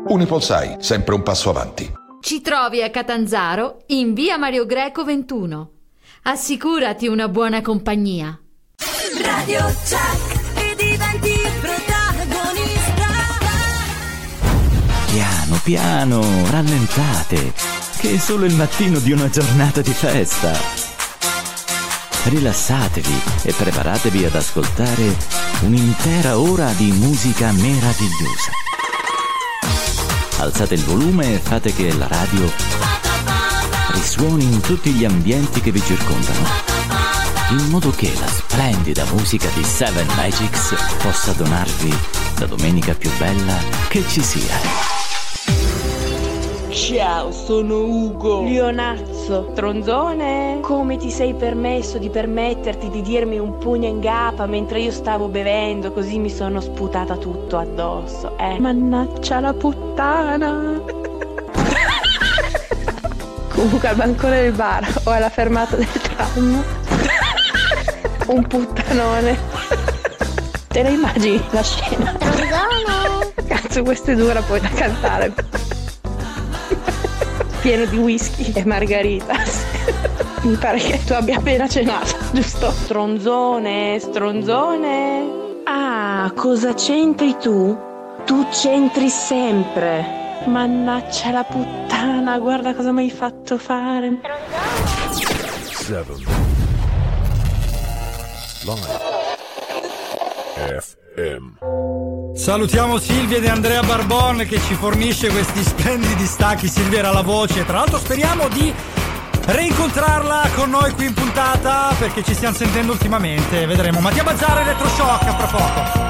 UnipolSai, sempre un passo avanti. Ci trovi a Catanzaro, in via Mario Greco ventuno. Assicurati una buona compagnia. Radio Chuck, e diventi protagonista. Piano piano, rallentate, che è solo il mattino di una giornata di festa. Rilassatevi e preparatevi ad ascoltare un'intera ora di musica meravigliosa. Alzate il volume e fate che la radio risuoni in tutti gli ambienti che vi circondano, in modo che la splendida musica di Seven Magics possa donarvi la domenica più bella che ci sia. Ciao, sono Ugo Lionazzo Tronzone. Come ti sei permesso di permetterti di dirmi un pugno in gapa mentre io stavo bevendo, così mi sono sputata tutto addosso, eh? Mannaccia la puttana. Buca al bancone del bar o alla fermata del tram. Un puttanone. Te la immagini la scena? Cazzo, questa è dura poi da cantare. Pieno di whisky e margaritas. Mi pare che tu abbia appena cenato, giusto? Stronzone, stronzone. Ah, cosa c'entri tu? Tu c'entri sempre. Mannaccia la puttana, guarda cosa mi hai fatto fare. Seven. Live. F M. Salutiamo Silvia De Andrea Barbon che ci fornisce questi splendidi stacchi. Silvia era la voce, tra l'altro speriamo di reincontrarla con noi qui in puntata, perché ci stiamo sentendo ultimamente, vedremo. Mattia Bazzara e Electroshock a fra poco.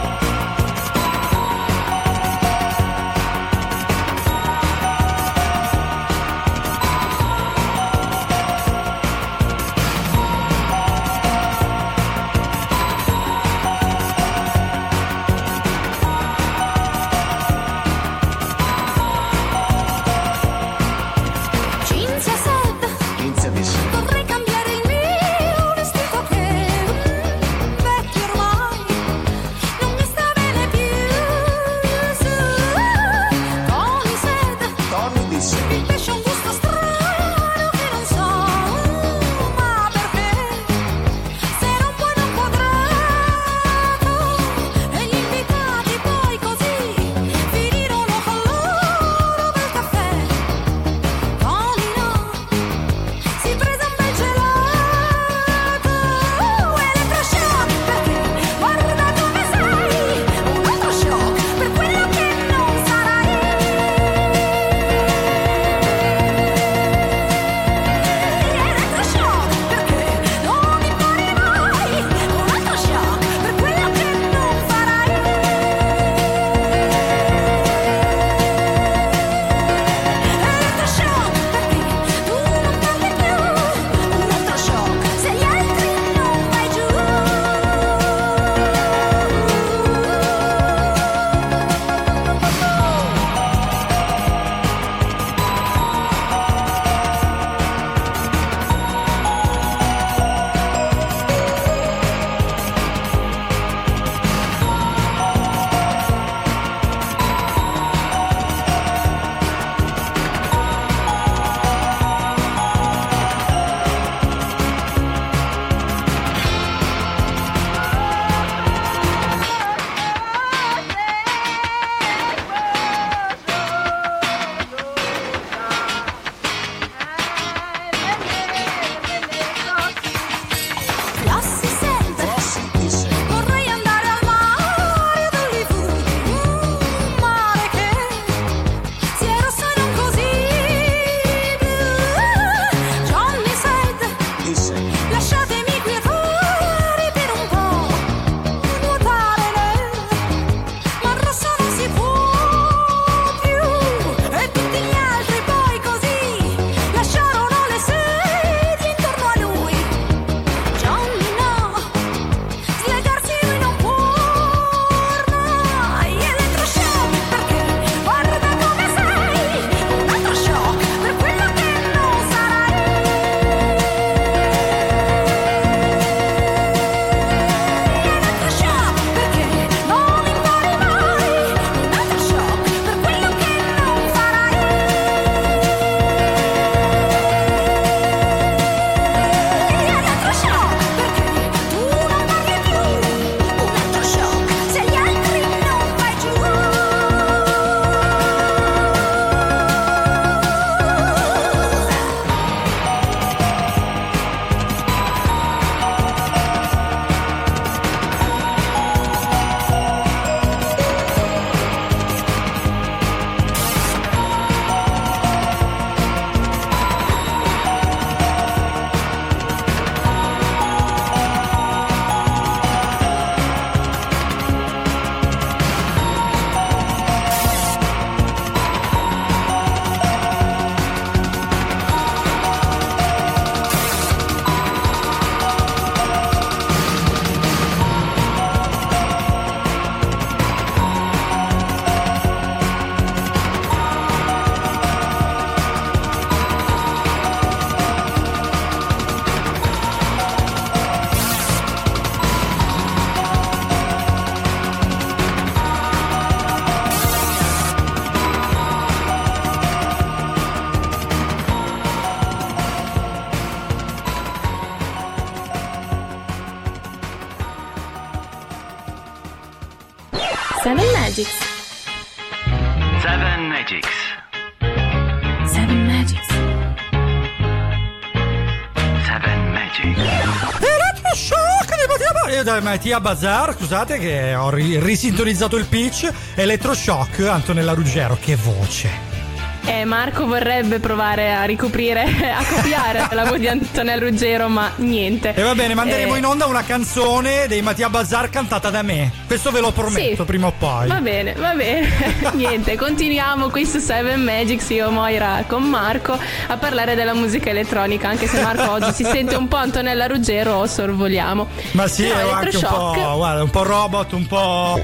Magics. Seven Magics. Seven Magics. Seven Magics. Era shock di Mattia, io da Mattia Bazar, scusate che ho ri- risintonizzato il pitch. Electroshock, Antonella Ruggero, che voce. Eh, Marco vorrebbe provare a ricoprire, a copiare la voce di Antonella Ruggero, ma niente. E eh va bene, manderemo eh... in onda una canzone dei Mattia Bazar cantata da me. Questo ve lo prometto, sì, prima o poi. Va bene, va bene. Niente, continuiamo qui su Seven Magics, io Moira con Marco, a parlare della musica elettronica. Anche se Marco oggi si sente un po' Antonella Ruggero, o sorvoliamo. Ma sì, no, è anche un po', guarda, un po' robot, un po'...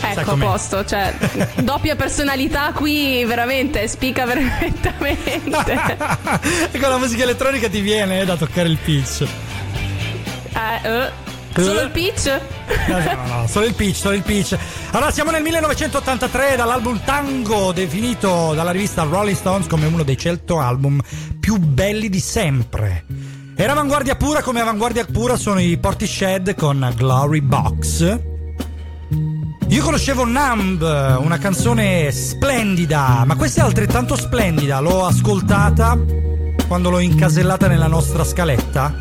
Ecco, a posto, cioè doppia personalità qui, veramente spicca veramente. E con la musica elettronica ti viene eh, da toccare il pitch. Eh, uh. Solo il pitch? No, no, no, solo il pitch, solo il pitch. Allora, siamo nel millenovecentottantatré, dall'album Tango, definito dalla rivista Rolling Stones come uno dei cento album più belli di sempre. Era avanguardia pura, come avanguardia pura sono i Portishead con Glory Box. Io conoscevo Numb, una canzone splendida, ma questa è altrettanto splendida. L'ho ascoltata quando l'ho incasellata nella nostra scaletta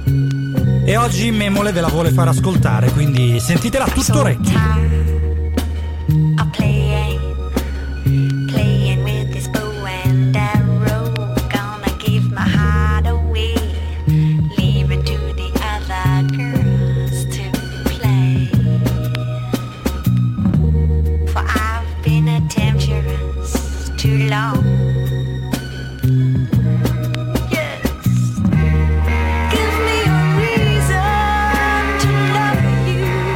e oggi Memole ve la vuole far ascoltare, quindi sentitela a tutto orecchi. Too long. Yes. Give me a reason to love you.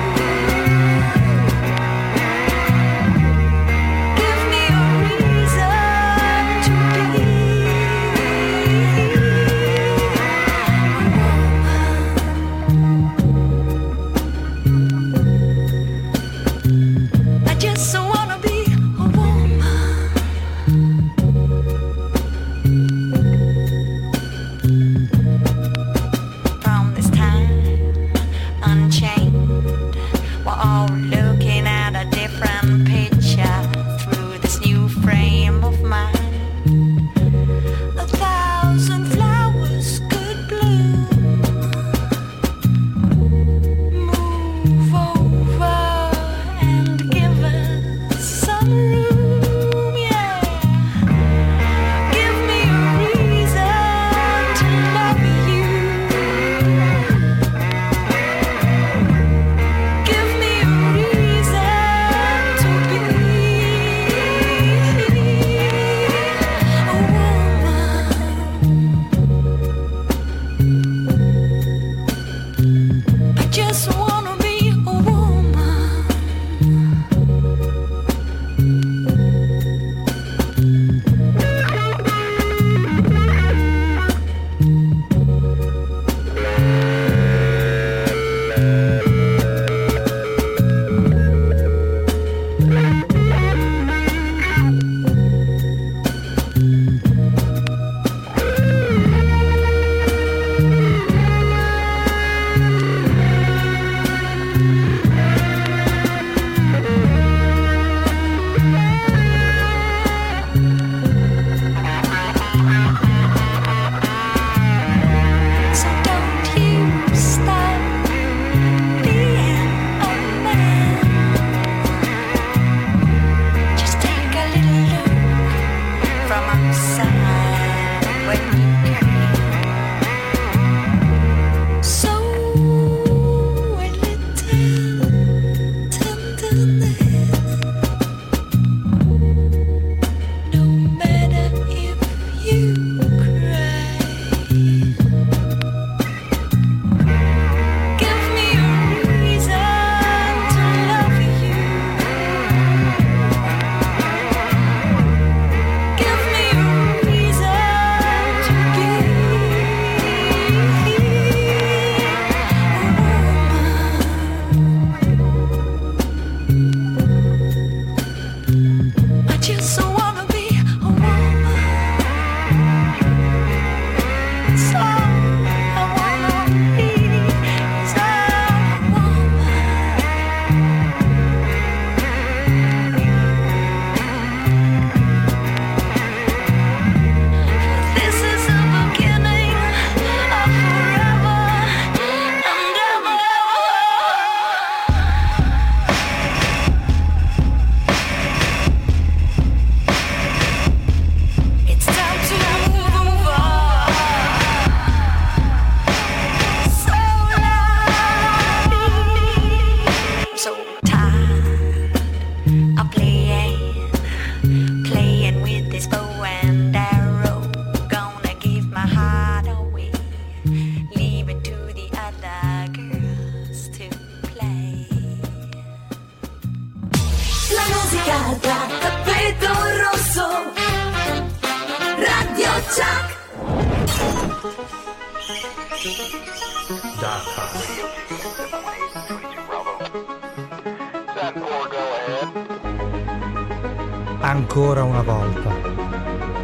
Ancora una volta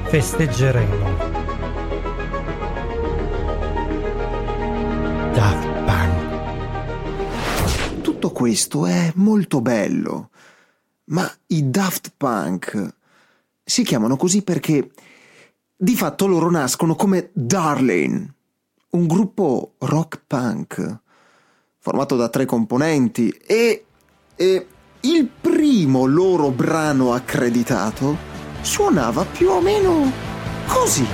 festeggeremo Daft Punk. Tutto questo è molto bello, ma i Daft Punk si chiamano così perché di fatto loro nascono come Darling, un gruppo rock punk formato da tre componenti e, e il primo loro brano accreditato suonava più o meno così.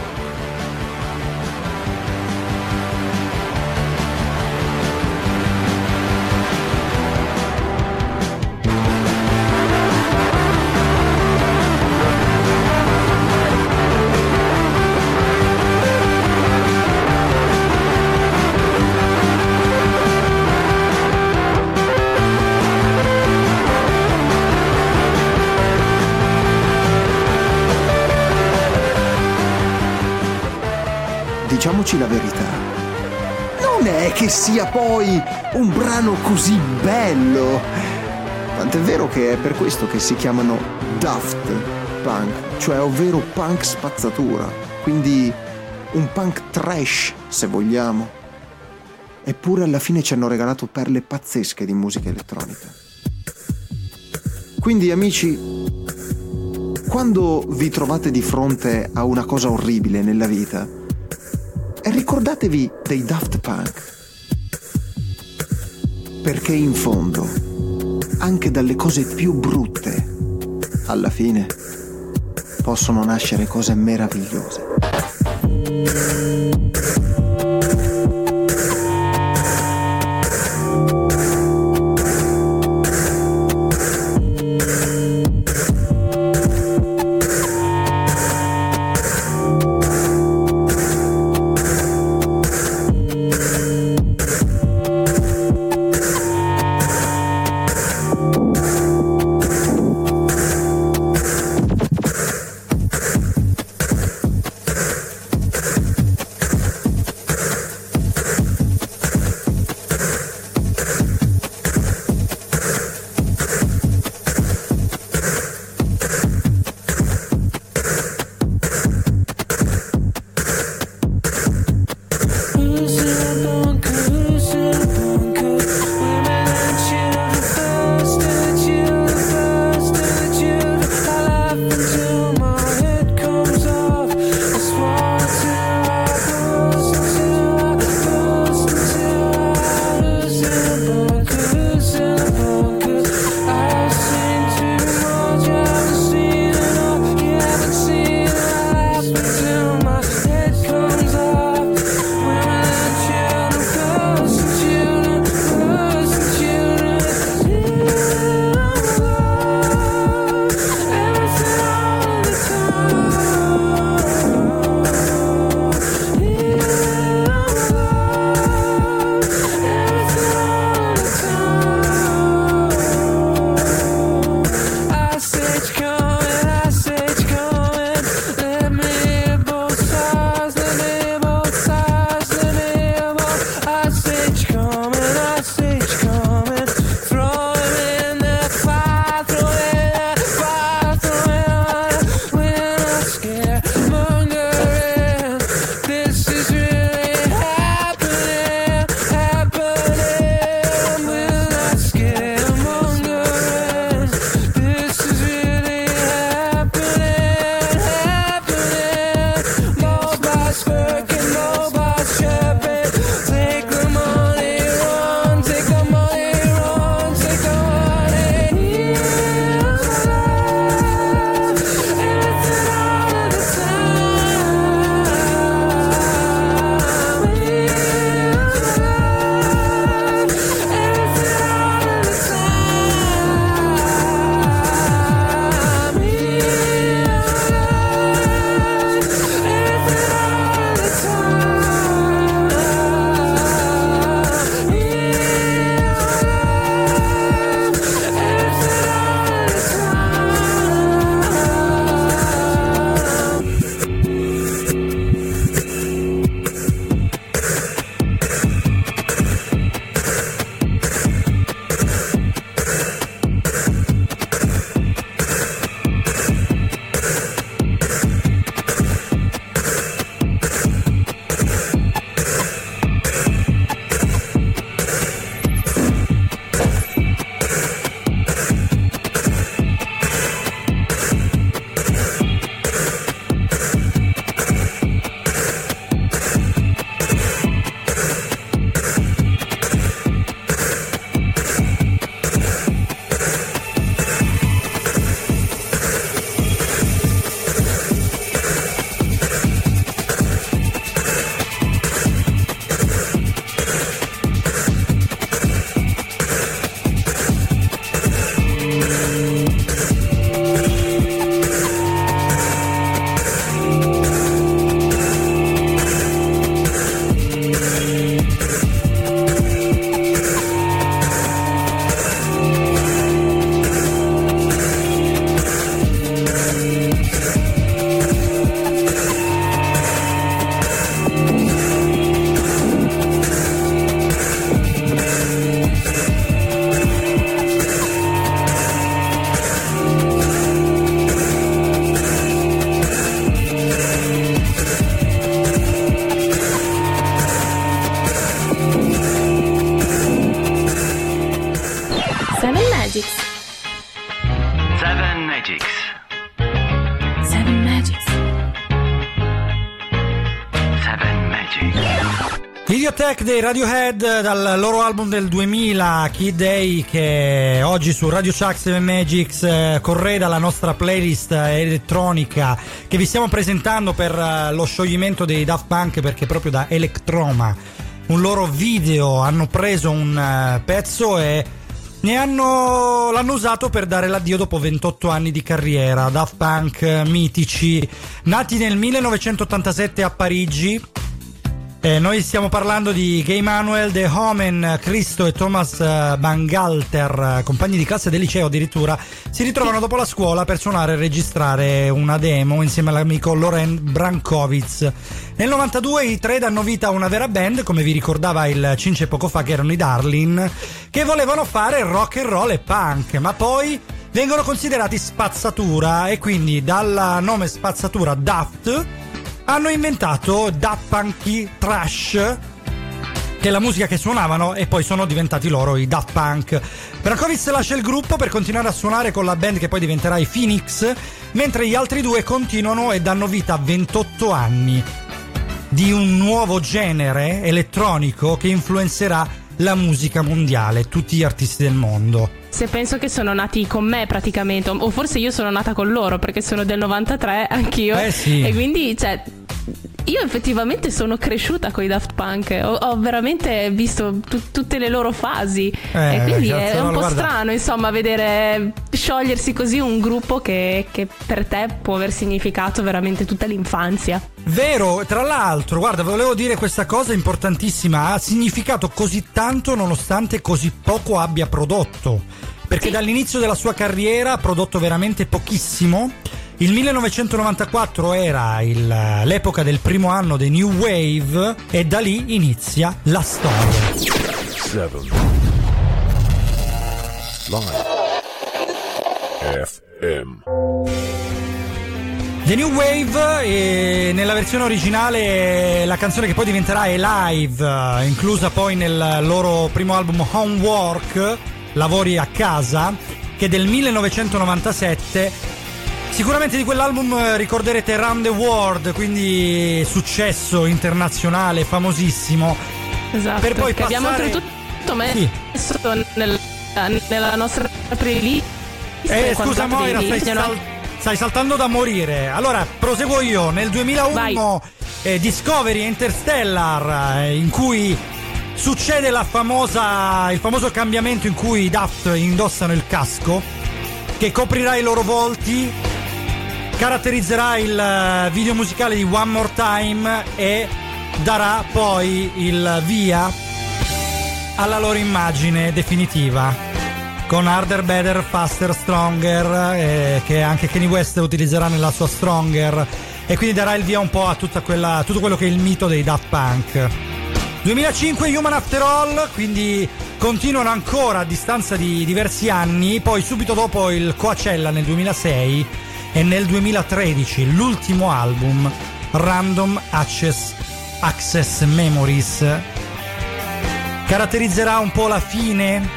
Diciamoci la verità, non è che sia poi un brano così bello, tant'è vero che è per questo che si chiamano Daft Punk, cioè ovvero punk spazzatura, quindi un punk trash se vogliamo. Eppure alla fine ci hanno regalato perle pazzesche di musica elettronica. Quindi amici, quando vi trovate di fronte a una cosa orribile nella vita, ricordatevi dei Daft Punk, perché in fondo anche dalle cose più brutte alla fine possono nascere cose meravigliose. Idiotech dei Radiohead, dal loro album del duemila, Kid Day, che oggi su Radio Chuck Seven Magics eh, correda la nostra playlist elettronica che vi stiamo presentando per eh, lo scioglimento dei Daft Punk, perché proprio da Electroma, un loro video, hanno preso un eh, pezzo e ne hanno l'hanno usato per dare l'addio dopo ventotto anni di carriera. Daft Punk mitici, nati nel millenovecentottantasette a Parigi. Eh, noi stiamo parlando di Gay Manuel, De Homen, Cristo e Thomas Bangalter, compagni di classe del liceo addirittura. Si ritrovano dopo la scuola per suonare e registrare una demo insieme all'amico Loren Brankovic. Nel novantadue i tre danno vita a una vera band, come vi ricordava il Cince poco fa, che erano i Darling, che volevano fare rock and roll e punk, ma poi vengono considerati spazzatura, e quindi dal nome spazzatura Daft hanno inventato Daft Punky Trash, che è la musica che suonavano, e poi sono diventati loro i Daft Punk. Brankovic lascia il gruppo per continuare a suonare con la band che poi diventerà i Phoenix, mentre gli altri due continuano e danno vita a ventotto anni di un nuovo genere elettronico che influenzerà la musica mondiale, tutti gli artisti del mondo. Se penso che sono nati con me praticamente, o forse io sono nata con loro perché sono del novantatré anch'io, eh sì. E quindi cioè io effettivamente sono cresciuta con i Daft Punk, ho, ho veramente visto t- tutte le loro fasi, eh, e quindi è un po' guarda. strano insomma vedere sciogliersi così un gruppo che, che per te può aver significato veramente tutta l'infanzia. Vero, tra l'altro guarda, volevo dire questa cosa importantissima, ha significato così tanto nonostante così poco abbia prodotto, perché sì. Dall'inizio della sua carriera ha prodotto veramente pochissimo. Il millenovecentonovantaquattro era il, l'epoca del primo anno dei New Wave, e da lì inizia la storia. Seven. Live. F M. The New Wave, e nella versione originale la canzone che poi diventerà Alive, inclusa poi nel loro primo album Homework, Lavori a casa, che è del millenovecentonovantasette. Sicuramente di quell'album ricorderete Round the World, quindi successo internazionale famosissimo. Esatto, per poi passare... abbiamo oltretutto messo sì. nel, nella nostra playlist. Eh, scusa Moira, stai, sal- stai saltando da morire. Allora, proseguo io. Nel duemilauno eh, Discovery Interstellar, eh, in cui succede la famosa il famoso cambiamento in cui i Daft indossano il casco che coprirà i loro volti, caratterizzerà il video musicale di One More Time e darà poi il via alla loro immagine definitiva con Harder, Better, Faster, Stronger, eh, che anche Kanye West utilizzerà nella sua Stronger, e quindi darà il via un po' a tutta quella, a tutto quello che è il mito dei Daft Punk. duemilacinque Human After All, quindi continuano ancora a distanza di diversi anni, poi subito dopo il Coachella nel duemilasei. E nel duemilatredici l'ultimo album, Random Access, Access Memories, caratterizzerà un po' la fine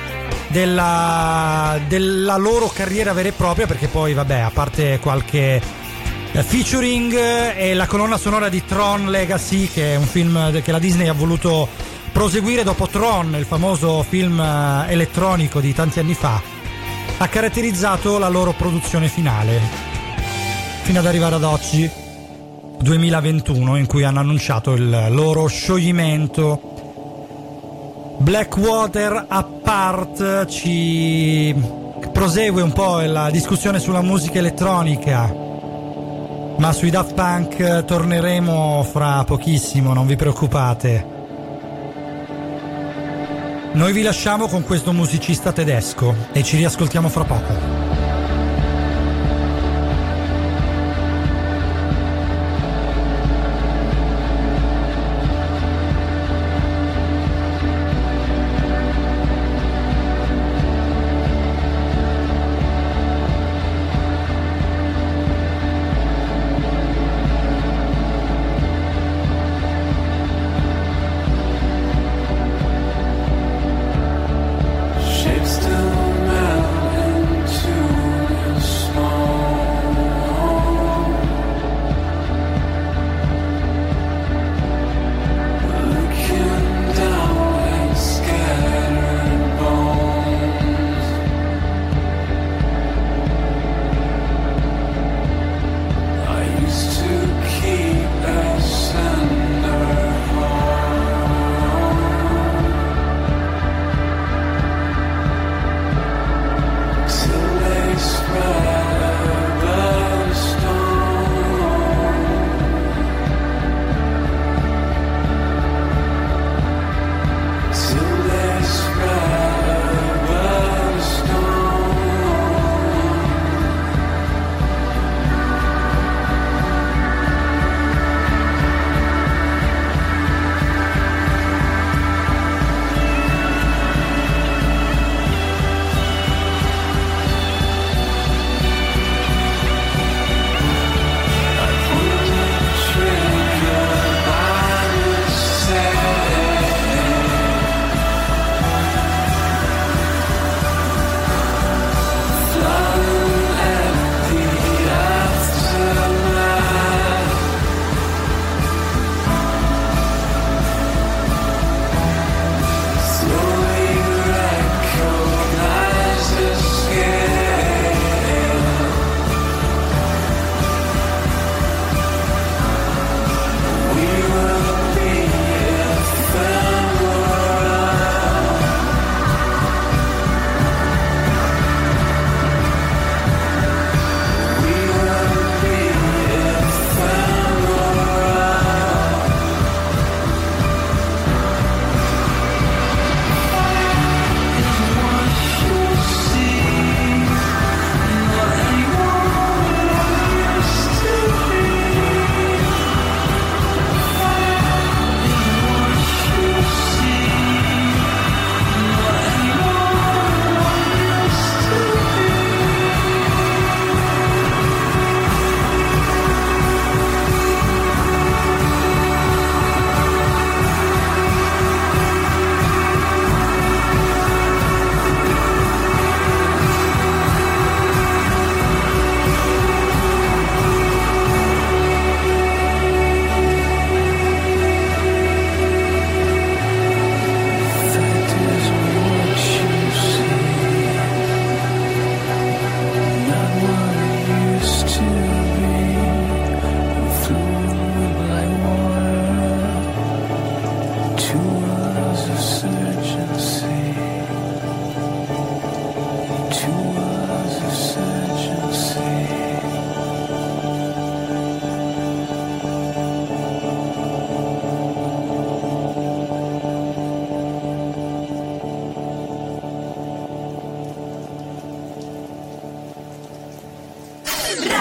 della, della loro carriera vera e propria, perché poi vabbè, a parte qualche featuring e la colonna sonora di Tron Legacy, che è un film che la Disney ha voluto proseguire dopo Tron, il famoso film elettronico di tanti anni fa, ha caratterizzato la loro produzione finale, fino ad arrivare ad oggi duemilaventuno, in cui hanno annunciato il loro scioglimento. Blackwater Apart ci prosegue un po' la discussione sulla musica elettronica, ma sui Daft Punk torneremo fra pochissimo, non vi preoccupate. Noi vi lasciamo con questo musicista tedesco e ci riascoltiamo fra poco. Ships still melt into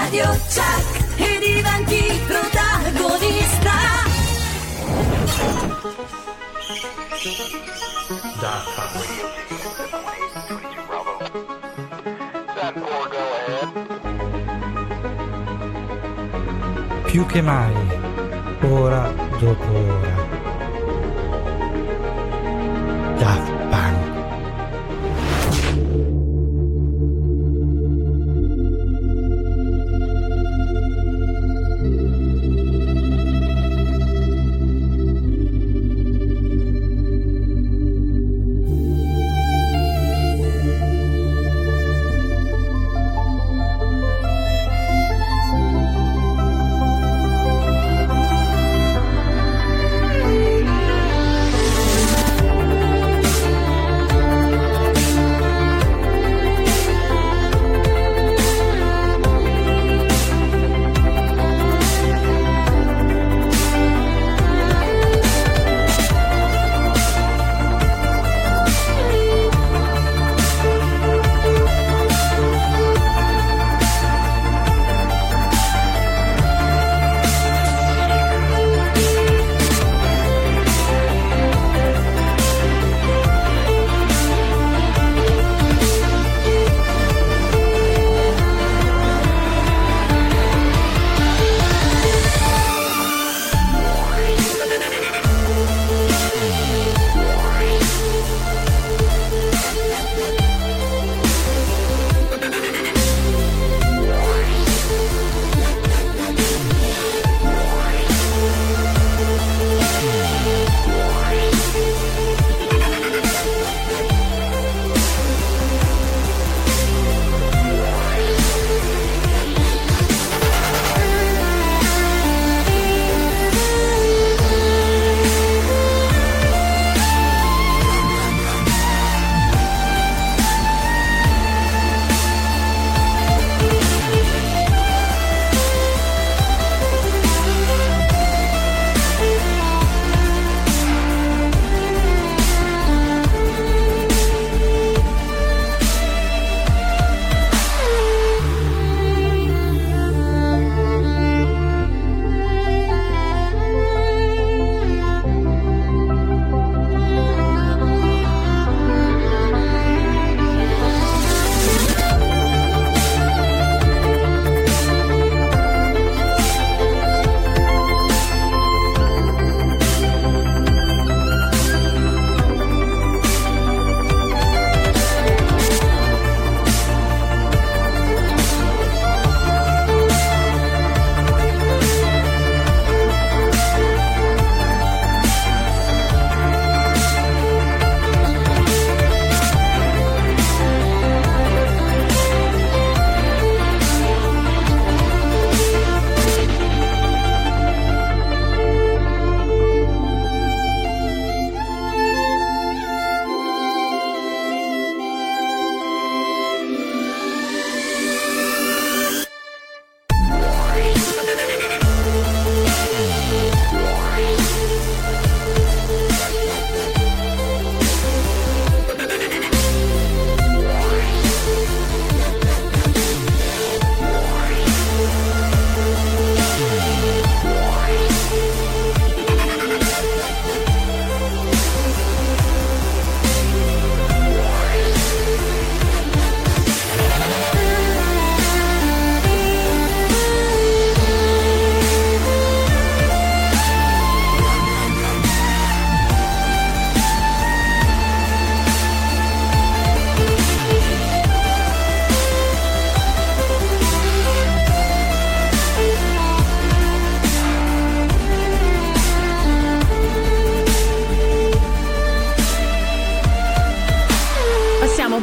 Radio Chuck e diventi protagonista. Daft Punk. Più che mai, ora dopo ora. Daft Punk.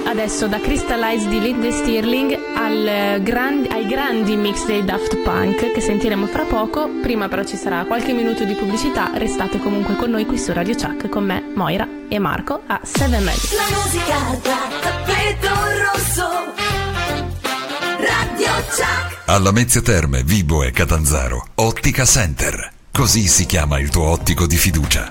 Adesso da Crystallize di Lindsey Stirling al grand, ai grandi mix dei Daft Punk che sentiremo fra poco. Prima però ci sarà qualche minuto di pubblicità. Restate comunque con noi qui su Radio Chuck, con me, Moira e Marco a Seven Magics. La musica da tappeto rosso, Radio Chuck. Alla Mezzia Terme, Vibo e Catanzaro, Ottica Center. Così si chiama il tuo ottico di fiducia.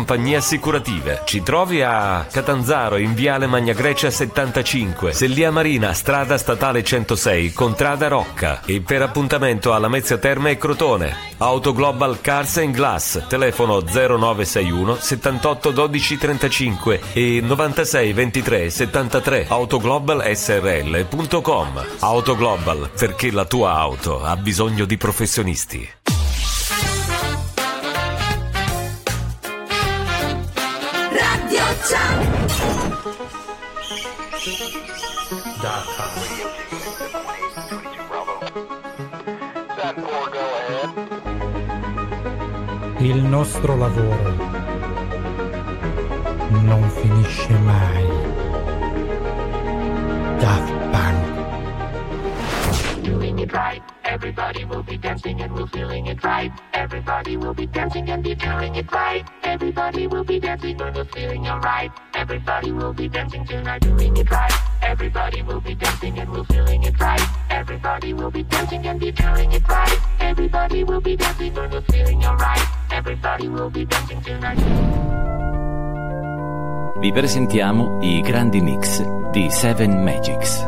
compagnie assicurative. Ci trovi a Catanzaro in Viale Magna Grecia settantacinque, Sellia Marina, strada statale centosei, Contrada Rocca, e per appuntamento alla Lamezia Terme e Crotone. Auto Global Cars and Glass, telefono zero nove sei uno settantotto dodici trentacinque e novantasei ventitré settantatré. autoglobalsrl punto com. Auto Global, perché la tua auto ha bisogno di professionisti. Il nostro lavoro non finisce mai. Daft Punk. Doing it right, everybody will be dancing and we're feeling it right. Everybody will be dancing and be doing it right. Everybody will be dancing and we're feeling alright. Everybody will be dancing tonight, doing it right. Everybody will be dancing and we're feeling it right. Everybody will be dancing and be doing it right. Everybody will be dancing and we're feeling alright. Everybody will be dancing tonight. Vi presentiamo i grandi mix di Seven Magics.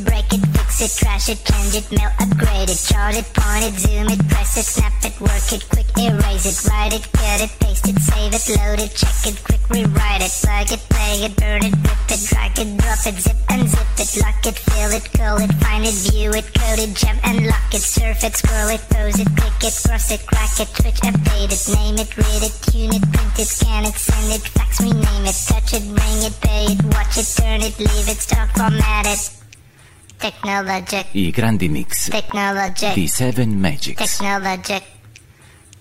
break it, fix it, trash it, change it, melt, upgrade it, chart it, point it, zoom it, press it, snap it, work it, quick erase it, write it, cut it, paste it, save it, load it, check it, quick rewrite it, plug it, play it, burn it, rip it, drag it, drop it, zip unzip it, lock it, fill it, call it, find it, view it, code it, jump and lock it, surf it, scroll it, pose it, click it, cross it, crack it, switch, update it, name it, read it, tune it, print it, scan it, send it, fax, rename it, touch it, bring it, pay it, watch it, turn it, leave it, start, format it. Technologic. I grandi mix. Technologic. Di Seven Magics. Technologic.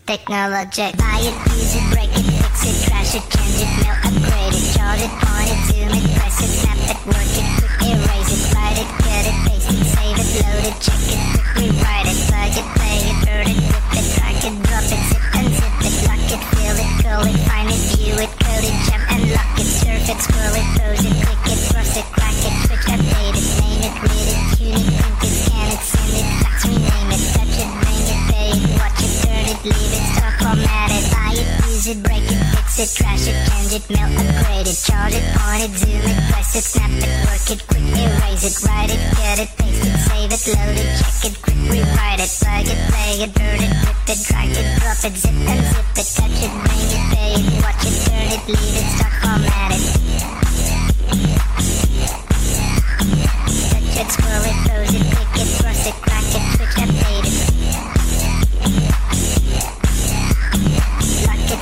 Technologic. Buy it, use it, break it, fix it, trash it, change it, mail, upgrade it, chart it, point it, zoom it, press it, snap it, work it, quick erase it, write it, cut it, paste it, save it, load it, check it, quick rewrite it, plug it, play it, burn it, rip it, drag it, drop it, zip unzip it, lock it, fill it, curl it, find it, view it, code it, jump and lock it, surf it, scroll it, pose it, click it, cross it, crack it, switch, update it, name it, read it, tune it, print it, scan it, send it, fax, rename it, touch it, bring it, pay it, watch it, turn it, leave it, start, format it, buy it, use it, break it, fix it, trash it, change it, melt, upgrade it, charge it, point it, zoom it, press it, snap it, work it, quick erase it, write it, cut it, paste it, save it, load it, check it, quick rewrite it, plug it, play it, burn it, rip it, drag it, drop it, zip and zip it, touch it, bring it, pay it, watch it, turn it, leave it, start, format it, touch it, scroll it, close it, click it, cross it, crack it, switch, update it, lock it,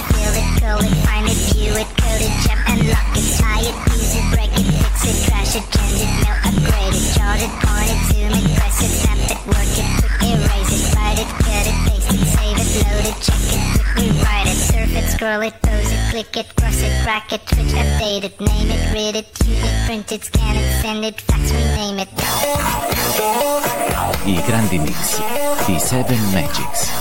fill it, curl it, find it, view it, code it, jump and lock it, tie it, use it, break it, fix it, trash it, change it, mail, upgrade it, charge it, point it, zoom it, press it, snap it, work it, quick erase it, write it, cut it, paste it, save it, load it, check it, quick rewrite it, surf it, scroll it, pose it, click it, cross it, crack it, switch, update it, name it, read it, tune it, print it, scan it, send it, fax, rename it. I grandi mix di Seven Magics.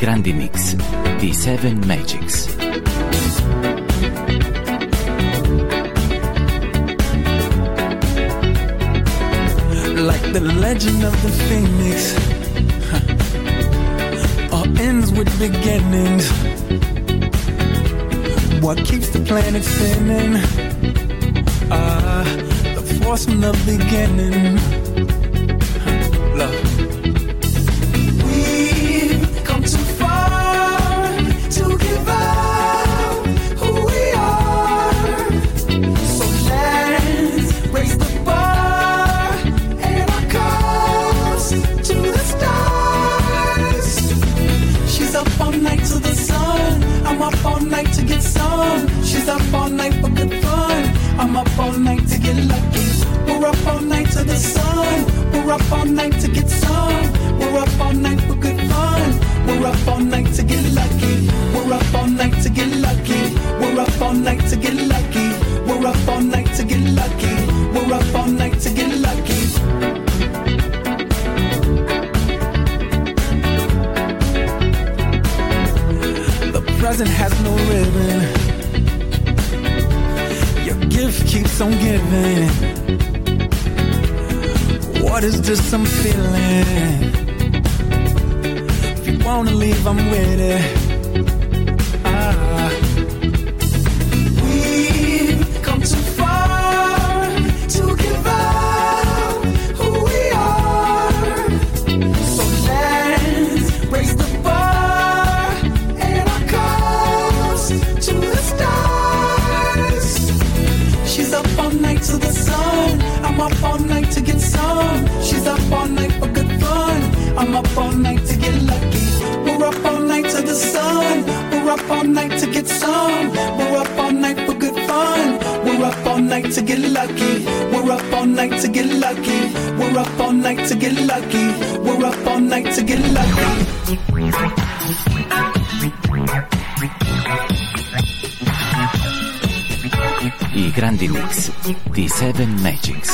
Grandi mix di Seven Magics. Like the legend of the phoenix, huh. All ends with beginnings. What keeps the planet spinning? Ah, uh, the force from the beginning. Huh. Love. She's up all night for good fun. I'm up all night to get lucky. We're up all night to the sun. We're up all night to get some. We're up all night for good fun. We're up all night to get lucky. We're up all night to get lucky. We're up all night to get lucky. We're up all night to get lucky. We're up all night to get lucky. Present has no ribbon. Your gift keeps on giving. What is this I'm feeling? If you wanna leave, I'm with it. Ah. We've come too far to give up who we are. So let's raise the She's up all night to the sun. I'm up all night to get some. She's up all night for good fun. I'm up all night to get lucky. We're up all night to the sun. We're up all night to get some. We're up all night for good fun. We're up all night to get lucky. We're up all night to get lucky. We're up all night to get lucky. We're up all night to get lucky. I grandi mix di Seven Magics.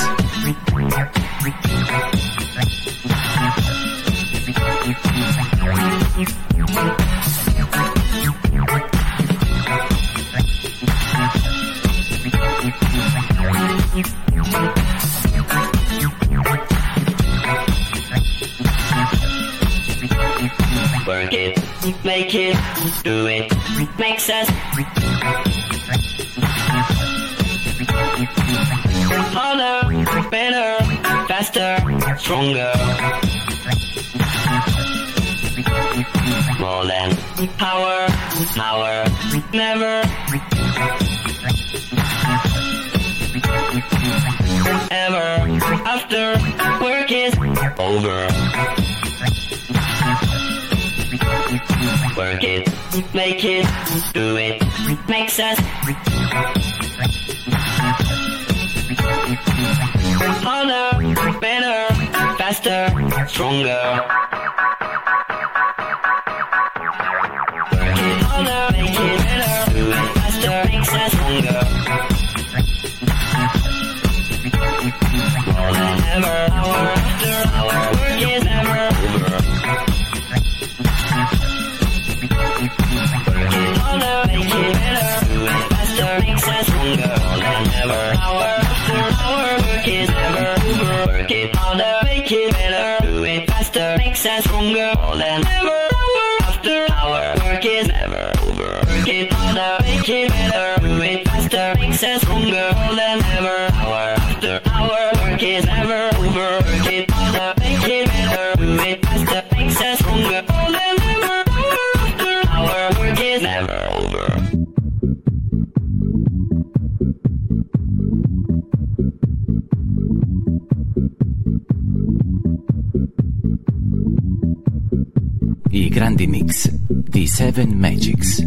Work it, make it, do it, makes us harder, better, faster, stronger, more than power, power, never, ever, after, work is over, work it, make it, do it, makes us harder, better, faster, stronger. Work it harder, make it better, do it faster, makes us stronger. More than ever, hour after hour, work is ever over. Work it harder, make it better, do it faster, makes us stronger. More than ever, hour. Stronger than ever. After hour, work is never over. Work it harder, make it better. Do it faster, makes us stronger than ever. Hour after hour, work is never over. Work it harder, make it better. Do it faster, makes us stronger than ever. After hour, work is never over. I grandi mix di Seven Magics.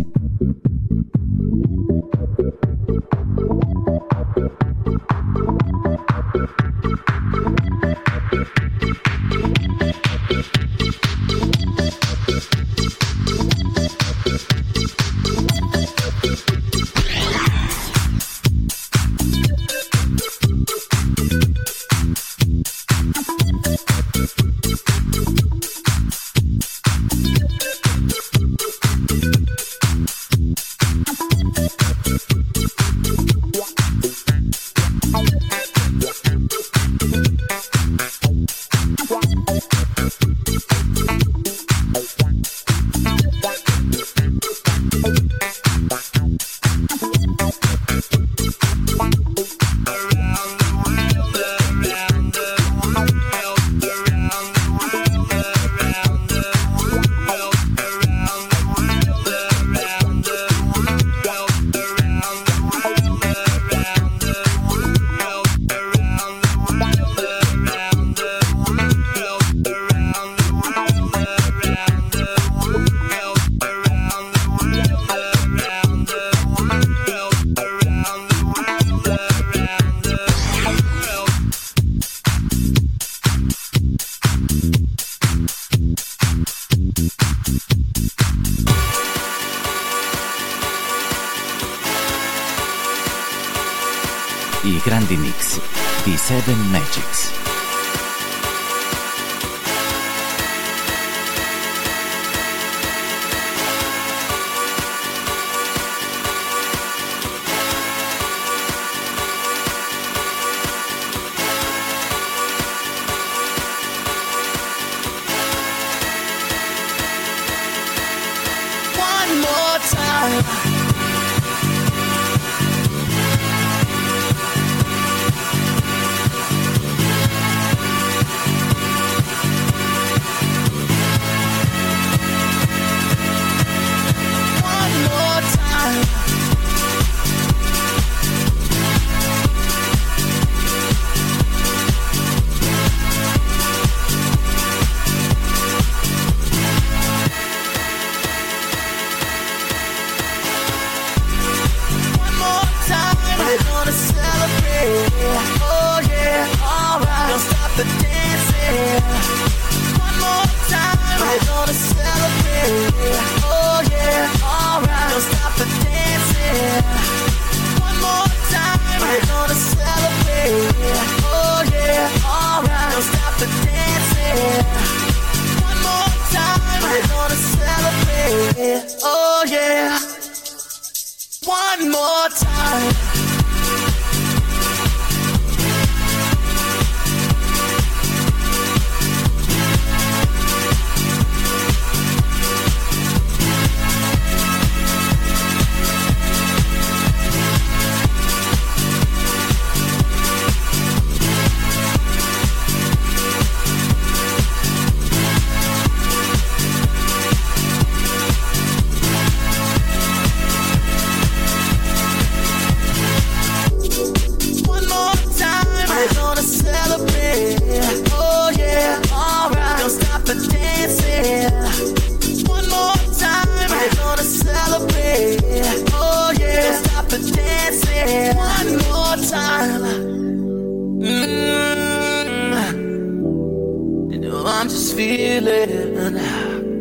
more time.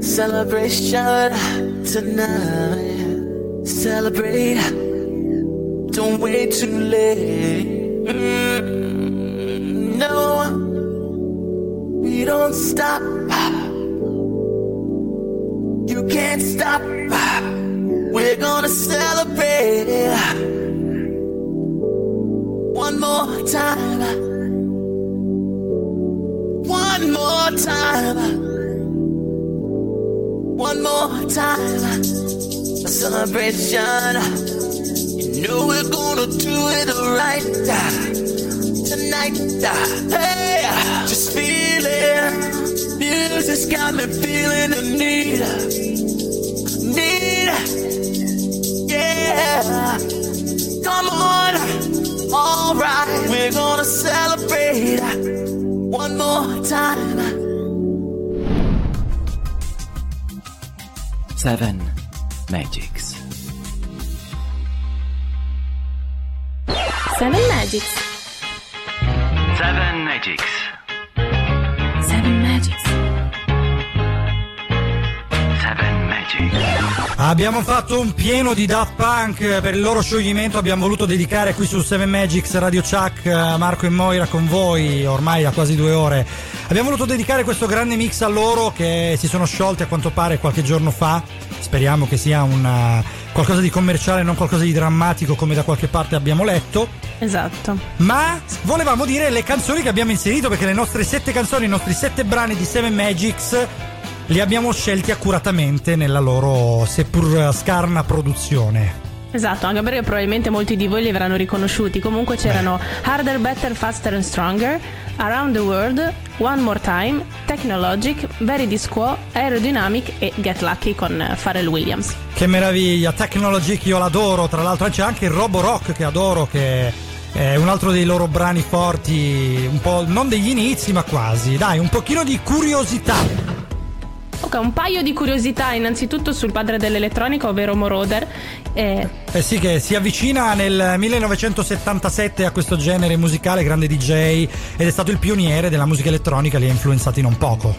Celebration tonight. Celebrate. Don't wait too late. Mm, no, we don't stop. You can't stop. We're gonna celebrate one more time. One more time. One more time, a celebration. You know we're gonna do it right tonight. Hey, just feel it. Music's got me feeling the need, need. Yeah, come on. All right, we're gonna celebrate one more time. Seven Magics. Seven Magics. Seven Magics. Seven Magics. Seven Magics. Abbiamo fatto un pieno di Daft Punk per il loro scioglimento. Abbiamo voluto dedicare qui su Seven Magics Radio Chuck, Marco e Moira con voi ormai da quasi due ore. Abbiamo voluto dedicare questo grande mix a loro, che si sono sciolti a quanto pare qualche giorno fa. Speriamo che sia una, qualcosa di commerciale, non qualcosa di drammatico come da qualche parte abbiamo letto. Esatto. Ma volevamo dire le canzoni che abbiamo inserito, perché le nostre sette canzoni, i nostri sette brani di Seven Magics li abbiamo scelti accuratamente nella loro seppur scarna produzione. Esatto, anche perché probabilmente molti di voi li avranno riconosciuti. Comunque c'erano Beh. Harder, Better, Faster and Stronger, Around the World, One More Time, Technologic, Very Disco, Aerodynamic e Get Lucky con Pharrell Williams. Che meraviglia, Technologic io l'adoro, tra l'altro c'è anche il Robo Rock che adoro, che è un altro dei loro brani forti, un po' non degli inizi ma quasi. Dai, un pochino di curiosità. Ok, un paio di curiosità innanzitutto sul padre dell'elettronica, ovvero Moroder. Eh... eh sì, che si avvicina nel millenovecentosettantasette a questo genere musicale, grande D J, ed è stato il pioniere della musica elettronica, li ha influenzati non poco.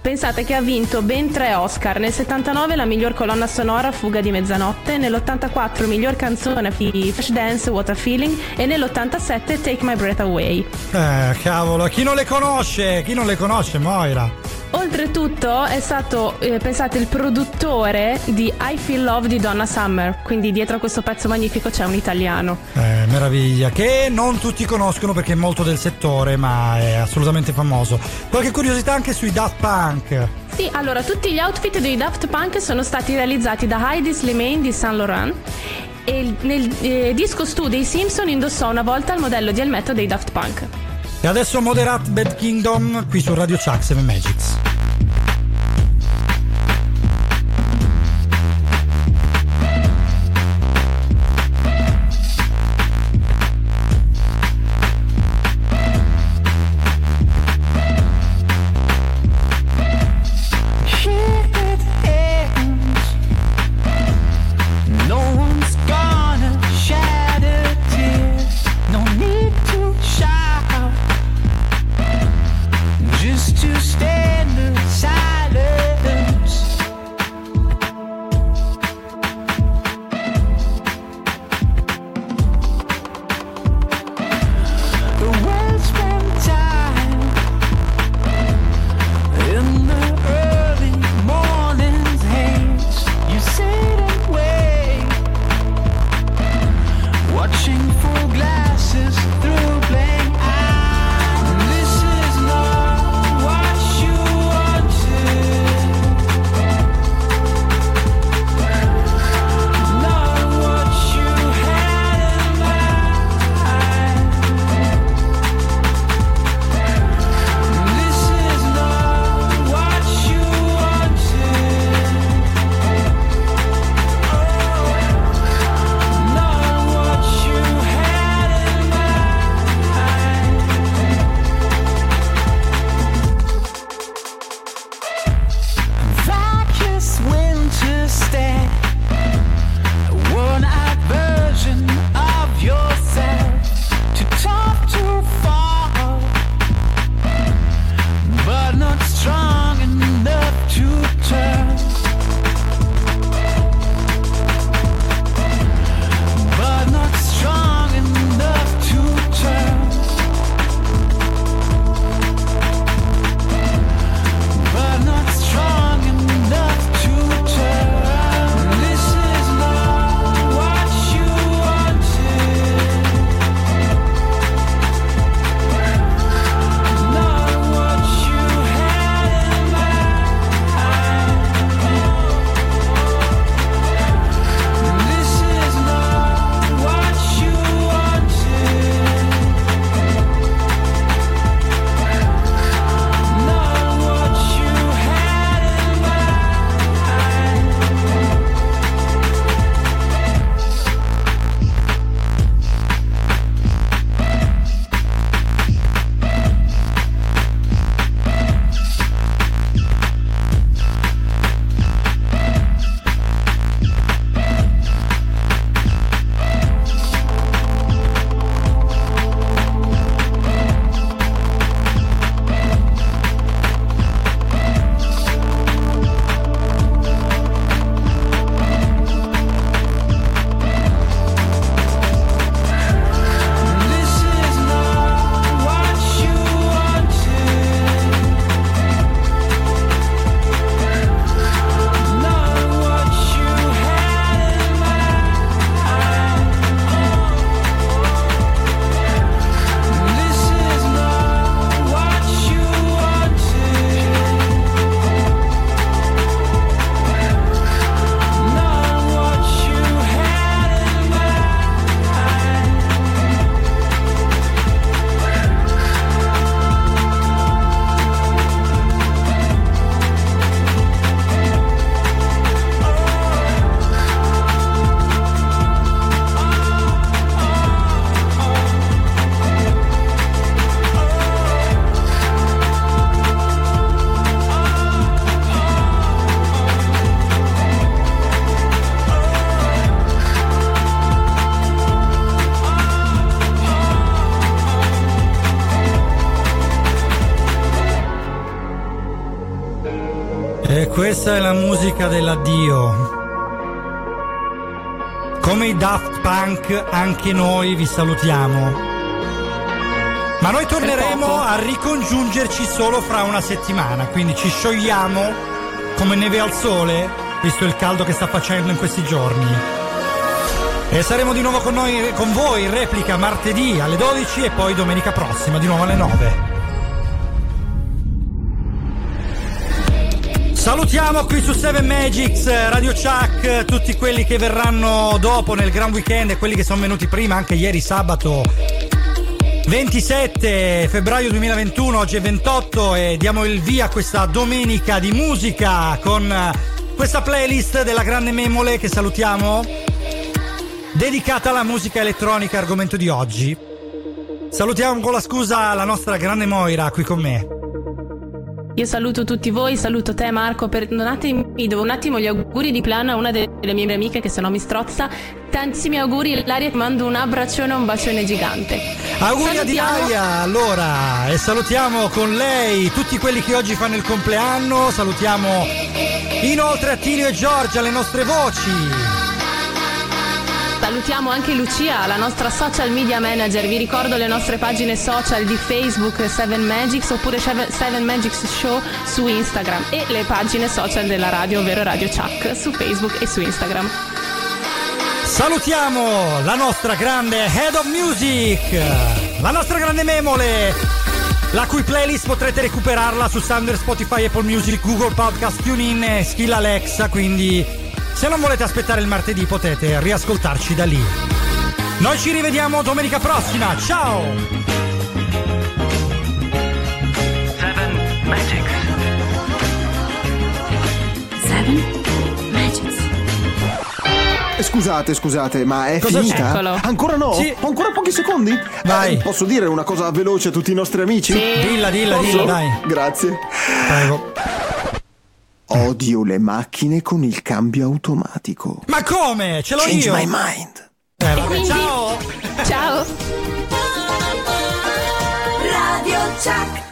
Pensate che ha vinto ben tre Oscar, nel settantanove la miglior colonna sonora Fuga di mezzanotte, nell'ottantaquattro miglior canzone di Flashdance What a Feeling e nell'ottantasette Take My Breath Away. Eh cavolo, chi non le conosce, chi non le conosce Moira? Oltretutto è stato, eh, pensate, il produttore di I Feel Love di Donna Summer, quindi dietro a questo pezzo magnifico c'è un italiano. Eh, meraviglia, che non tutti conoscono perché è molto del settore, ma è assolutamente famoso. Qualche curiosità anche sui Daft Punk. Sì, allora tutti gli outfit dei Daft Punk sono stati realizzati da Heidi Slimane di Saint Laurent e nel eh, disco Stu dei Simpson indossò una volta il modello di elmetto dei Daft Punk. E adesso Moderat Bad Kingdom qui su Radio Chuck Seven Magics. Just to stand E questa è la musica dell'addio. Come i Daft Punk, anche noi vi salutiamo. Ma noi torneremo a ricongiungerci solo fra una settimana, quindi ci sciogliamo come neve al sole, visto il caldo che sta facendo in questi giorni. E saremo di nuovo con noi, con voi in replica martedì alle dodici e poi domenica prossima di nuovo alle nove. Salutiamo qui su Seven Magics, Radio Chuck, tutti quelli che verranno dopo nel Grand Weekend e quelli che sono venuti prima anche ieri sabato. ventisette febbraio duemilaventuno, oggi è ventotto, e diamo il via a questa domenica di musica con questa playlist della grande Memole, che salutiamo, dedicata alla musica elettronica, argomento di oggi. Salutiamo con la scusa la nostra grande Moira qui con me. Io saluto tutti voi, saluto te Marco, perdonatemi, devo un attimo gli auguri di plano a una delle mie amiche che sennò mi strozza. Tantissimi auguri, Laria, ti mando un abbraccione, un bacione gigante. Auguri a Laria, allora, e salutiamo con lei tutti quelli che oggi fanno il compleanno, salutiamo inoltre Attilio e Giorgia, le nostre voci. Salutiamo anche Lucia, la nostra social media manager. Vi ricordo le nostre pagine social di Facebook, Seven Magics, oppure Seven Magics Show su Instagram, e le pagine social della radio, ovvero Radio Chuck, su Facebook e su Instagram. Salutiamo la nostra grande Head of Music, la nostra grande Memole, la cui playlist potrete recuperarla su Thunder, Spotify, Apple Music, Google Podcast, TuneIn e Skill Alexa, quindi... se non volete aspettare il martedì potete riascoltarci da lì. Noi ci rivediamo domenica prossima, ciao! Seven Magics. Seven Magics. Scusate, scusate, ma è cosa finita? Eccolo. Ancora no? Sì. Ho ancora pochi secondi? Vai. Eh, posso dire una cosa veloce a tutti i nostri amici? Sì. Dilla, dilla, posso? Dilla, dai. Grazie. Prego. Odio le macchine con il cambio automatico. Ma come? Ce l'ho Change io! Change my mind! Eh, vabbè, ciao! Ciao! Radio Chuck!